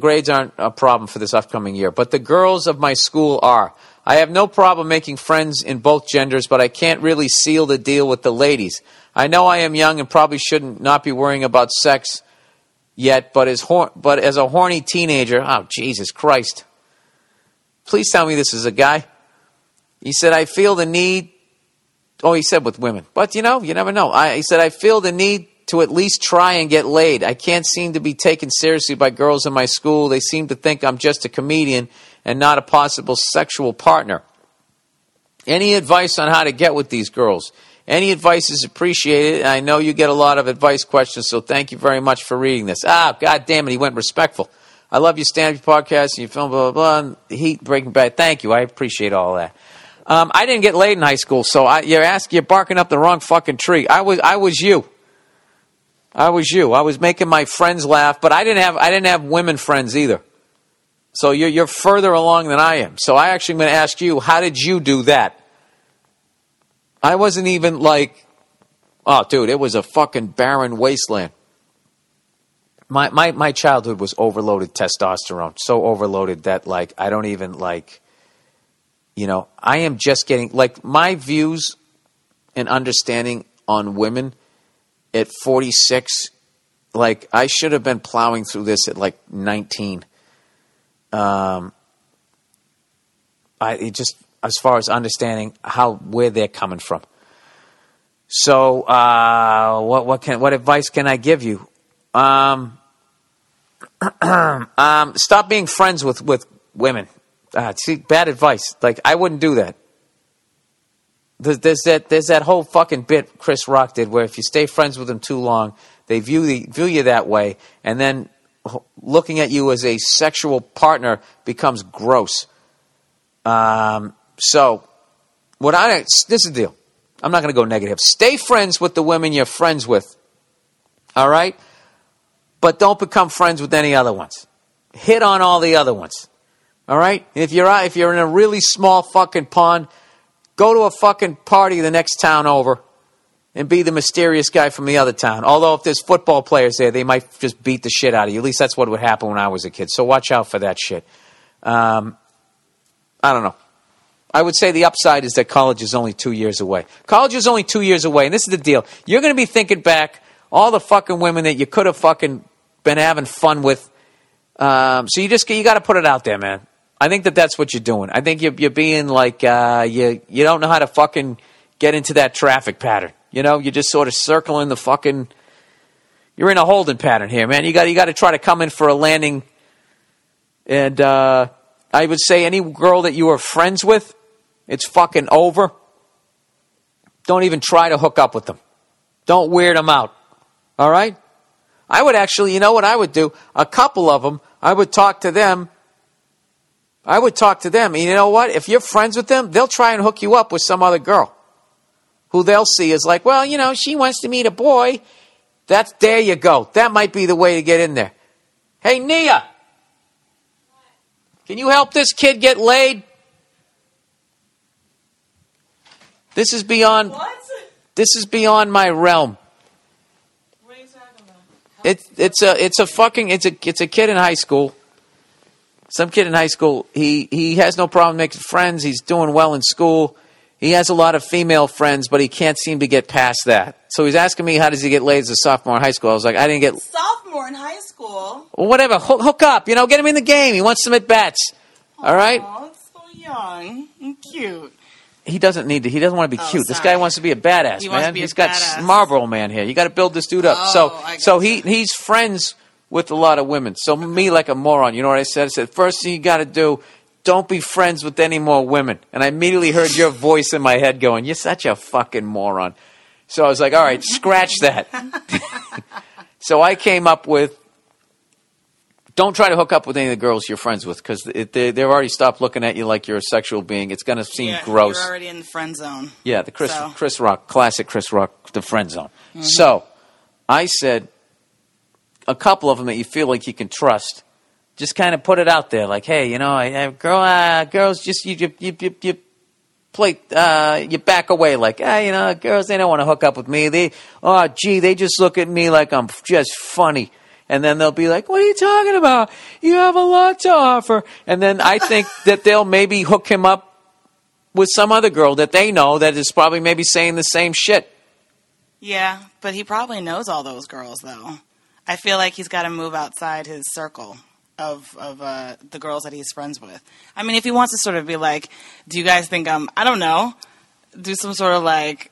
grades aren't a problem for this upcoming year. But the girls of my school are. I have no problem making friends in both genders, but I can't really seal the deal with the ladies. I know I am young and probably shouldn't not be worrying about sex yet, but as a horny teenager, oh, Jesus Christ. Please tell me this is a guy. He said, I feel the need. Oh, he said with women. But, you know, you never know. He said, I feel the need to at least try and get laid. I can't seem to be taken seriously by girls in my school. They seem to think I'm just a comedian and not a possible sexual partner. Any advice on how to get with these girls? Any advice is appreciated. And I know you get a lot of advice questions, so thank you very much for reading this. Ah, God damn it, he went respectful. I love your stand-up podcast and your film, blah, blah, blah, and the Heat, Breaking Bad. Thank you. I appreciate all that. I didn't get laid in high school, so you're barking up the wrong fucking tree. I was you. I was making my friends laugh, but I didn't have women friends either. So you're further along than I am. So I actually am going to ask you, how did you do that? I wasn't even like, oh, dude, it was a fucking barren wasteland. My childhood was overloaded testosterone, so overloaded that like I don't even like. You know, I am just getting, like, my views and understanding on women at 46, like, I should have been plowing through this at, like, 19. As far as understanding where they're coming from. So, what advice can I give you? Stop being friends with women. See, bad advice. Like, I wouldn't do that. There's that whole fucking bit Chris Rock did where if you stay friends with them too long, they view you that way, and then looking at you as a sexual partner becomes gross. So, this is the deal. I'm not going to go negative. Stay friends with the women you're friends with, all right? But don't become friends with any other ones. Hit on all the other ones. All right? And if you're in a really small fucking pond, go to a fucking party the next town over and be the mysterious guy from the other town. Although if there's football players there, they might just beat the shit out of you. At least that's what would happen when I was a kid. So watch out for that shit. I don't know. I would say the upside is that college is only 2 years away. College is only 2 years away, and this is the deal. You're going to be thinking back all the fucking women that you could have fucking been having fun with. So you got to put it out there, man. I think that's what you're doing. I think you're being like you don't know how to fucking get into that traffic pattern. You know, you're just sort of circling the fucking. You're in a holding pattern here, man. You got to try to come in for a landing. And I would say any girl that you are friends with, it's fucking over. Don't even try to hook up with them. Don't weird them out. All right. I would actually, you know what I would do? A couple of them, I would talk to them. And you know what? If you're friends with them, they'll try and hook you up with some other girl who they'll see is like, well, you know, she wants to meet a boy. There you go. That might be the way to get in there. Hey, Nia, can you help this kid get laid? This is beyond my realm. What are you talking about? It's a kid in high school. Some kid in high school, he has no problem making friends. He's doing well in school. He has a lot of female friends, but he can't seem to get past that. So he's asking me, how does he get laid as a sophomore in high school? I was like, I didn't get... Sophomore in high school? Well, whatever. Hook up. You know, get him in the game. He wants some at-bats. All right? Oh, it's so young and cute. He doesn't need to. He doesn't want to be cute. Sorry. This guy wants to be a badass, he man. Wants to be he's a got badass. Marlboro Man here. You got to build this dude up. He's friends... with a lot of women. So me like a moron, you know what I said? I said, first thing you got to do, don't be friends with any more women. And I immediately heard your voice in my head going, you're such a fucking moron. So I was like, all right, scratch that. So I came up with, don't try to hook up with any of the girls you're friends with because they've already stopped looking at you like you're a sexual being. It's going to seem gross. You're already in the friend zone. Yeah, the Chris Rock, classic Chris Rock, the friend zone. Mm-hmm. So I said a couple of them that you feel like you can trust, just kind of put it out there like, hey, you know, girls just you play, you back away like, hey, you know, girls, they don't want to hook up with me. They just look at me like I'm just funny. And then they'll be like, what are you talking about? You have a lot to offer. And then I think that they'll maybe hook him up with some other girl that they know that is probably maybe saying the same shit. Yeah, but he probably knows all those girls, though. I feel like he's got to move outside his circle of the girls that he's friends with. I mean, if he wants to sort of be like, do you guys think I'm, I don't know, do some sort of like,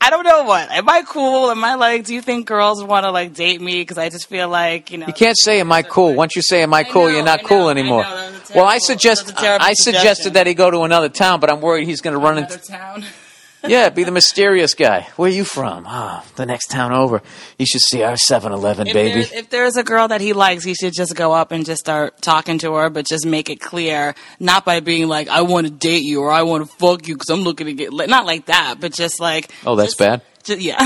I don't know what. Am I cool? Am I like, do you think girls want to like date me? Because I just feel like, you know. You can't say, am I cool? Once you say, am I cool, you're not cool anymore. Well, I suggested that he go to another town, but I'm worried he's going to run into. Another town? Yeah, be the mysterious guy. Where are you from? Ah, the next town over. You should see our 7-Eleven, baby. If there's a girl that he likes, he should just go up and just start talking to her, but just make it clear, not by being like, I want to date you or I want to fuck you because I'm looking to get lit. Not like that, but just like. Oh, that's bad? Just, yeah.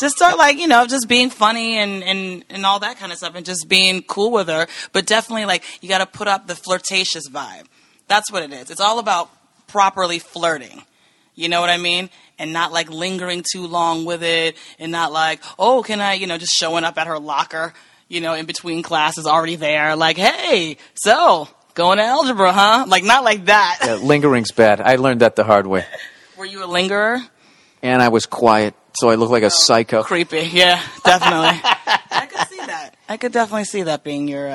Just start like, you know, just being funny and all that kind of stuff and just being cool with her. But definitely like you got to put up the flirtatious vibe. That's what it is. It's all about properly flirting. You know what I mean? And not like lingering too long with it and not like, oh, can I, you know, just showing up at her locker, you know, in between classes already there. Like, hey, so going to algebra, huh? Like, not like that. Yeah, lingering's bad. I learned that the hard way. Were you a lingerer? And I was quiet, so I looked like a psycho. Creepy. Yeah, definitely. I could see that. I could definitely see that being your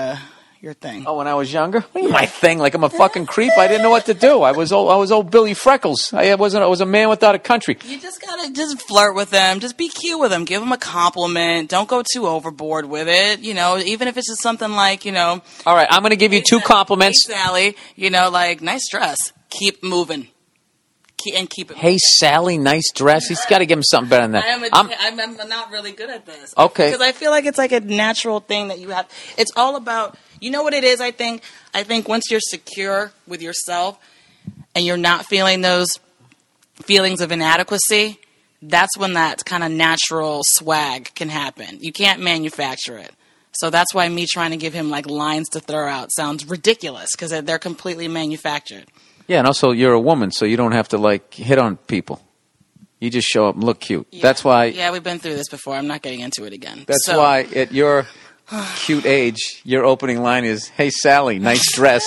thing. Oh, when I was younger? My thing. Like I'm a fucking creep. I didn't know what to do. I was old Billy Freckles. I was a man without a country. You just gotta flirt with them. Just be cute with them. Give them a compliment. Don't go too overboard with it. You know, even if it's just something like, you know. All right, I'm gonna give you two compliments. Hey, Sally. You know, like nice dress. Keep moving. Keep it moving. Hey, Sally, nice dress. He's got to give him something better than that. I'm not really good at this. Okay. Because I feel like it's like a natural thing that you have. It's all about. You know what it is, I think? I think once you're secure with yourself and you're not feeling those feelings of inadequacy, that's when that kind of natural swag can happen. You can't manufacture it. So that's why me trying to give him like lines to throw out sounds ridiculous because they're completely manufactured. Yeah, and also you're a woman, so you don't have to like hit on people. You just show up and look cute. Yeah. That's why. Yeah, we've been through this before. I'm not getting into it again. That's why at your cute age, your opening line is, hey, Sally, nice dress.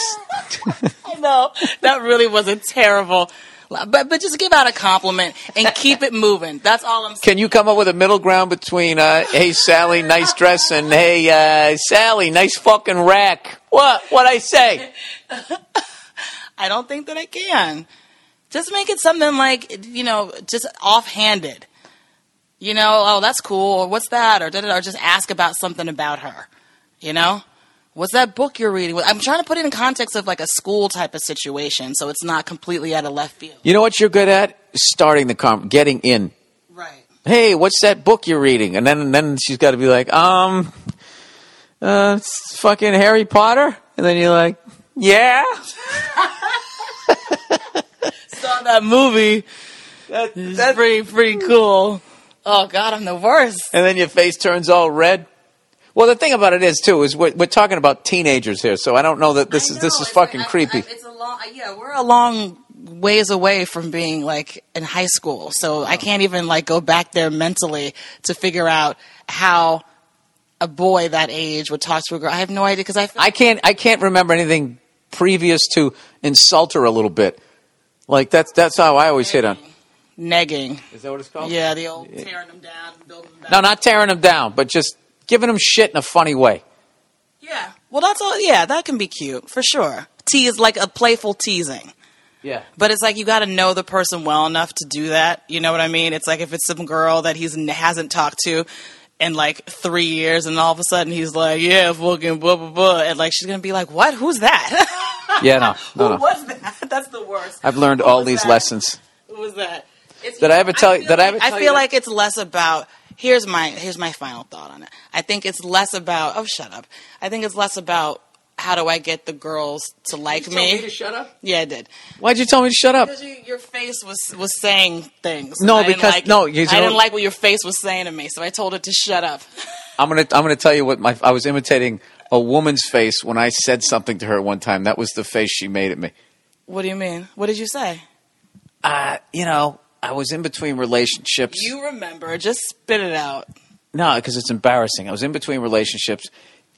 I know. That really was a terrible. But just give out a compliment and keep it moving. That's all I'm saying. Can you come up with a middle ground between, hey, Sally, nice dress, and hey, Sally, nice fucking rack? What'd I say? I don't think that I can. Just make it something like, you know, just offhanded. You know, oh, that's cool, or what's that, or da-da-da, or just ask about something about her, you know? What's that book you're reading? I'm trying to put it in context of like a school type of situation so it's not completely out of left field. You know what you're good at? Starting the getting in. Right. Hey, what's that book you're reading? And then she's got to be like, it's fucking Harry Potter? And then you're like, yeah. Saw that movie. That's pretty cool. Oh, God, I'm the worst. And then your face turns all red. Well, the thing about it is, too, is we're talking about teenagers here, so I don't know that this is fucking creepy. We're a long ways away from being, like, in high school, so I can't even, like, go back there mentally to figure out how a boy that age would talk to a girl. I have no idea, because I can't remember anything previous to insult her a little bit. Like, that's how I always hit on. Negging. Is that what it's called? Yeah, the old tearing them down, building them down. No, not tearing them down, but just giving them shit in a funny way. Yeah. Well, that's all. Yeah, that can be cute for sure. Tease, like a playful teasing. Yeah. But it's like you got to know the person well enough to do that. You know what I mean? It's like if it's some girl that he hasn't talked to in like 3 years and all of a sudden he's like, yeah, fucking blah, blah, blah. And like she's going to be like, what? Who's that? Yeah, no. What was that? That's the worst. I've learned all these lessons. What was that? I feel like it's less about. Here's my final thought on it. I think it's less about. Oh, shut up. I think it's less about. How do I get the girls to like me? Did you tell me to shut up? Yeah, I did. Why'd you tell me to shut up? Because your face was saying things. I didn't like what your face was saying to me, so I told it to shut up. I'm gonna tell you what I was imitating a woman's face when I said something to her one time. That was the face she made at me. What do you mean? What did you say? I was in between relationships. You remember? Just spit it out. No, because it's embarrassing. I was in between relationships.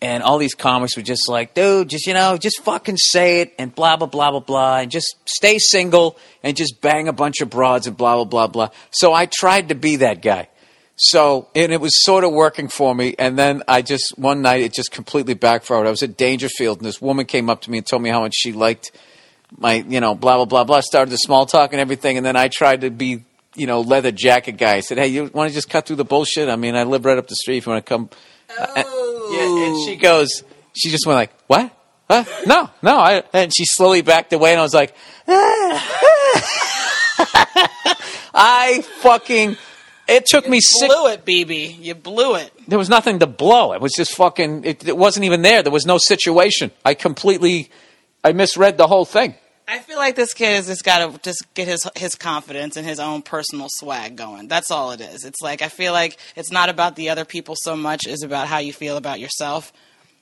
And all these comics were just like, dude, just fucking say it and blah, blah, blah, blah, blah. And just stay single and just bang a bunch of broads and blah, blah, blah, blah. So I tried to be that guy. And it was sort of working for me. And then one night it just completely backfired. I was at Dangerfield and this woman came up to me and told me how much she liked my, blah, blah, blah, blah. Started the small talk and everything. And then I tried to be, leather jacket guy. I said, hey, you want to just cut through the bullshit? I mean, I live right up the street if you want to come. And she goes, she just went like, what? Huh? No. And she slowly backed away, and I was like, it took me 6 blew it, BB. You blew it. There was nothing to blow. It was just fucking, it wasn't even there. There was no situation. I misread the whole thing. I feel like this kid has just got to just get his confidence and his own personal swag going. That's all it is. It's like I feel like it's not about the other people so much as about how you feel about yourself,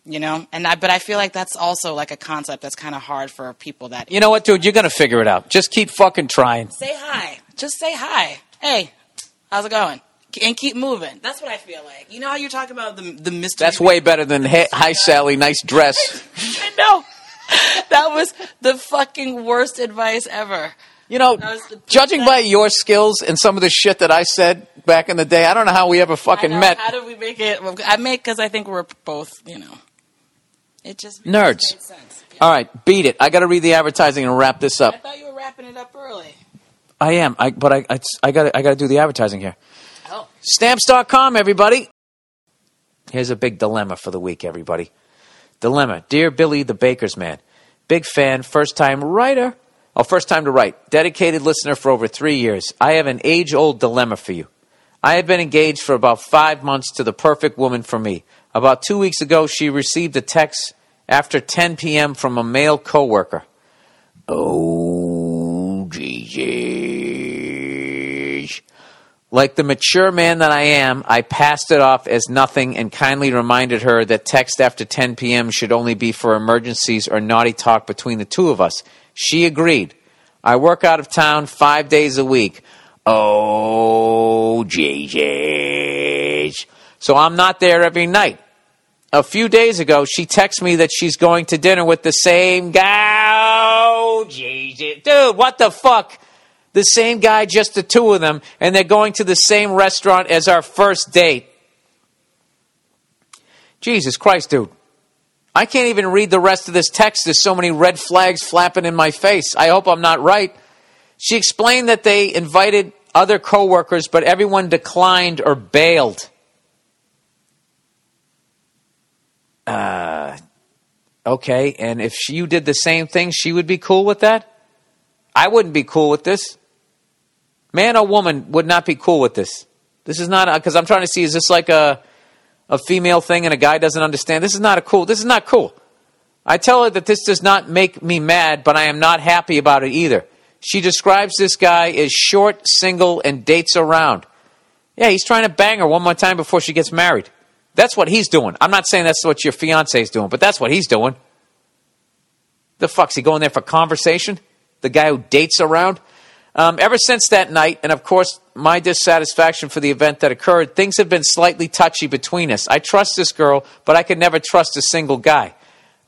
But I feel like that's also like a concept that's kind of hard for people that. You know what, dude? You're gonna figure it out. Just keep fucking trying. Say hi. Just say hi. Hey, how's it going? And keep moving. That's what I feel like. You know how you're talking about the mystery. That's way better than hi Sally, nice dress. I know. That was the fucking worst advice ever. Judging by your skills and some of the shit that I said back in the day, I don't know how we ever fucking met. How did we make it? Because I think we're both, it just nerds. It just made sense. Yeah. All right, beat it. I got to read the advertising and wrap this up. I thought you were wrapping it up early. I am. I got to do the advertising here. Oh. Stamps.com, everybody. Here's a big dilemma for the week, everybody. Dilemma. Dear Billy the Baker's Man, big fan, first time to write, dedicated listener for over 3 years. I have an age-old dilemma for you. I have been engaged for about 5 months to the perfect woman for me. About 2 weeks ago, she received a text after 10 p.m. from a male coworker. Oh, Jesus. Like the mature man that I am, I passed it off as nothing and kindly reminded her that text after 10 p.m. should only be for emergencies or naughty talk between the two of us. She agreed. I work out of town 5 days a week. Oh, Jesus. So I'm not there every night. A few days ago, she texts me that she's going to dinner with the same guy. Oh, Jesus. Dude, what the fuck? The same guy, just the two of them, and they're going to the same restaurant as our first date. Jesus Christ, dude. I can't even read the rest of this text. There's so many red flags flapping in my face. I hope I'm not right. She explained that they invited other coworkers, but everyone declined or bailed. Okay, and if you did the same thing, she would be cool with that? I wouldn't be cool with this. Man or woman would not be cool with this. This is not, because I'm trying to see, is this like a female thing and a guy doesn't understand? This is not cool. I tell her that this does not make me mad, but I am not happy about it either. She describes this guy as short, single, and dates around. Yeah, he's trying to bang her one more time before she gets married. That's what he's doing. I'm not saying that's what your fiance is doing, but that's what he's doing. The fuck's he going there for conversation? The guy who dates around? Ever since that night, and of course, my dissatisfaction for the event that occurred, things have been slightly touchy between us. I trust this girl, but I could never trust a single guy.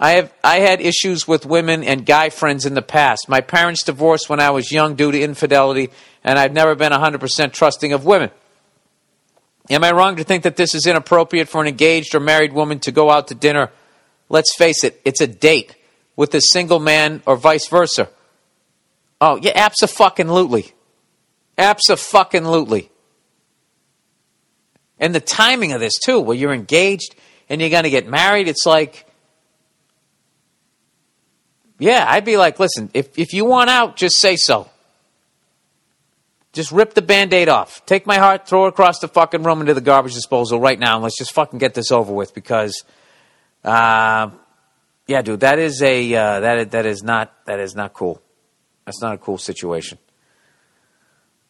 I had issues with women and guy friends in the past. My parents divorced when I was young due to infidelity, and I've never been 100% trusting of women. Am I wrong to think that this is inappropriate for an engaged or married woman to go out to dinner? Let's face it, it's a date with a single man or vice versa. Oh, yeah, abso-fucking-lutely. Abso-fucking-lutely. And the timing of this, too, where you're engaged and you're going to get married, it's like, Yeah, I'd be like, listen, if you want out, just say so. Just rip the Band-Aid off. Take my heart, throw it across the fucking room into the garbage disposal right now, and let's just fucking get this over with because, yeah, dude, that is a that is not cool. That's not a cool situation.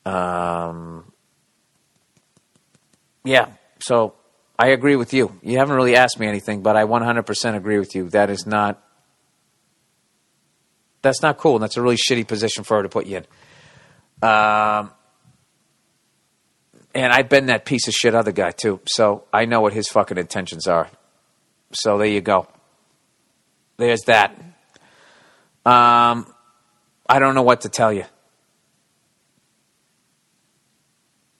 Yeah, so I agree with you. You haven't really asked me anything, but I 100% agree with you. That is not. That's not cool, and that's a really shitty position for her to put you in. And I've been that piece of shit other guy too, so I know what his fucking intentions are. So there you go. There's that. I don't know what to tell you.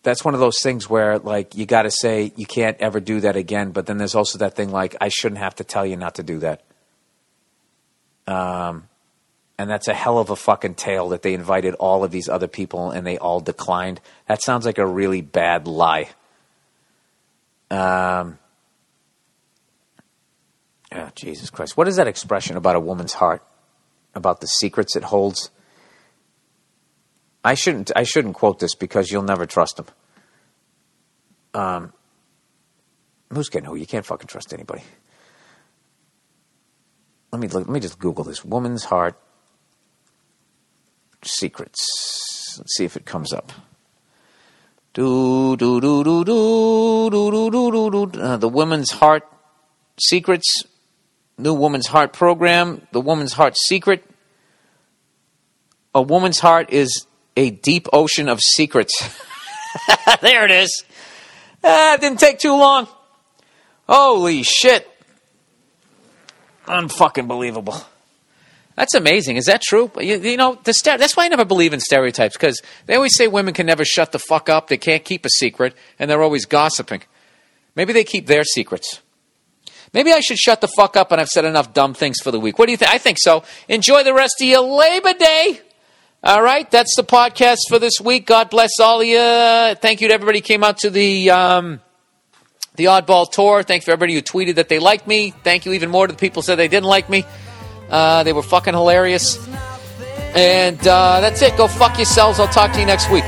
That's one of those things where, like, you got to say you can't ever do that again, but then there's also that thing like, I shouldn't have to tell you not to do that. And that's a hell of a fucking tale that they invited all of these other people and they all declined. That sounds like a really bad lie. Oh, Jesus Christ. What is that expression about a woman's heart? About the secrets it holds? I shouldn't quote this because you'll never trust them. Who's getting who? You can't fucking trust anybody. Let me just Google this. Woman's heart. Secrets. Let's see if it comes up. The Woman's Heart Secrets. New Woman's Heart Program. The Woman's Heart Secret. A woman's heart is a deep ocean of secrets. There it is. It didn't take too long. Holy shit. Unfucking believable. That's amazing. Is that true? You know, that's why I never believe in stereotypes, because they always say women can never shut the fuck up, they can't keep a secret, and they're always gossiping. Maybe they keep their secrets. Maybe I should shut the fuck up and I've said enough dumb things for the week. What do you think? I think so. Enjoy the rest of your Labor Day. All right, that's the podcast for this week. God bless all of you. Thank you to everybody who came out to the Oddball Tour. Thank you for everybody who tweeted that they liked me. Thank you even more to the people who said they didn't like me. They were fucking hilarious. And that's it. Go fuck yourselves. I'll talk to you next week.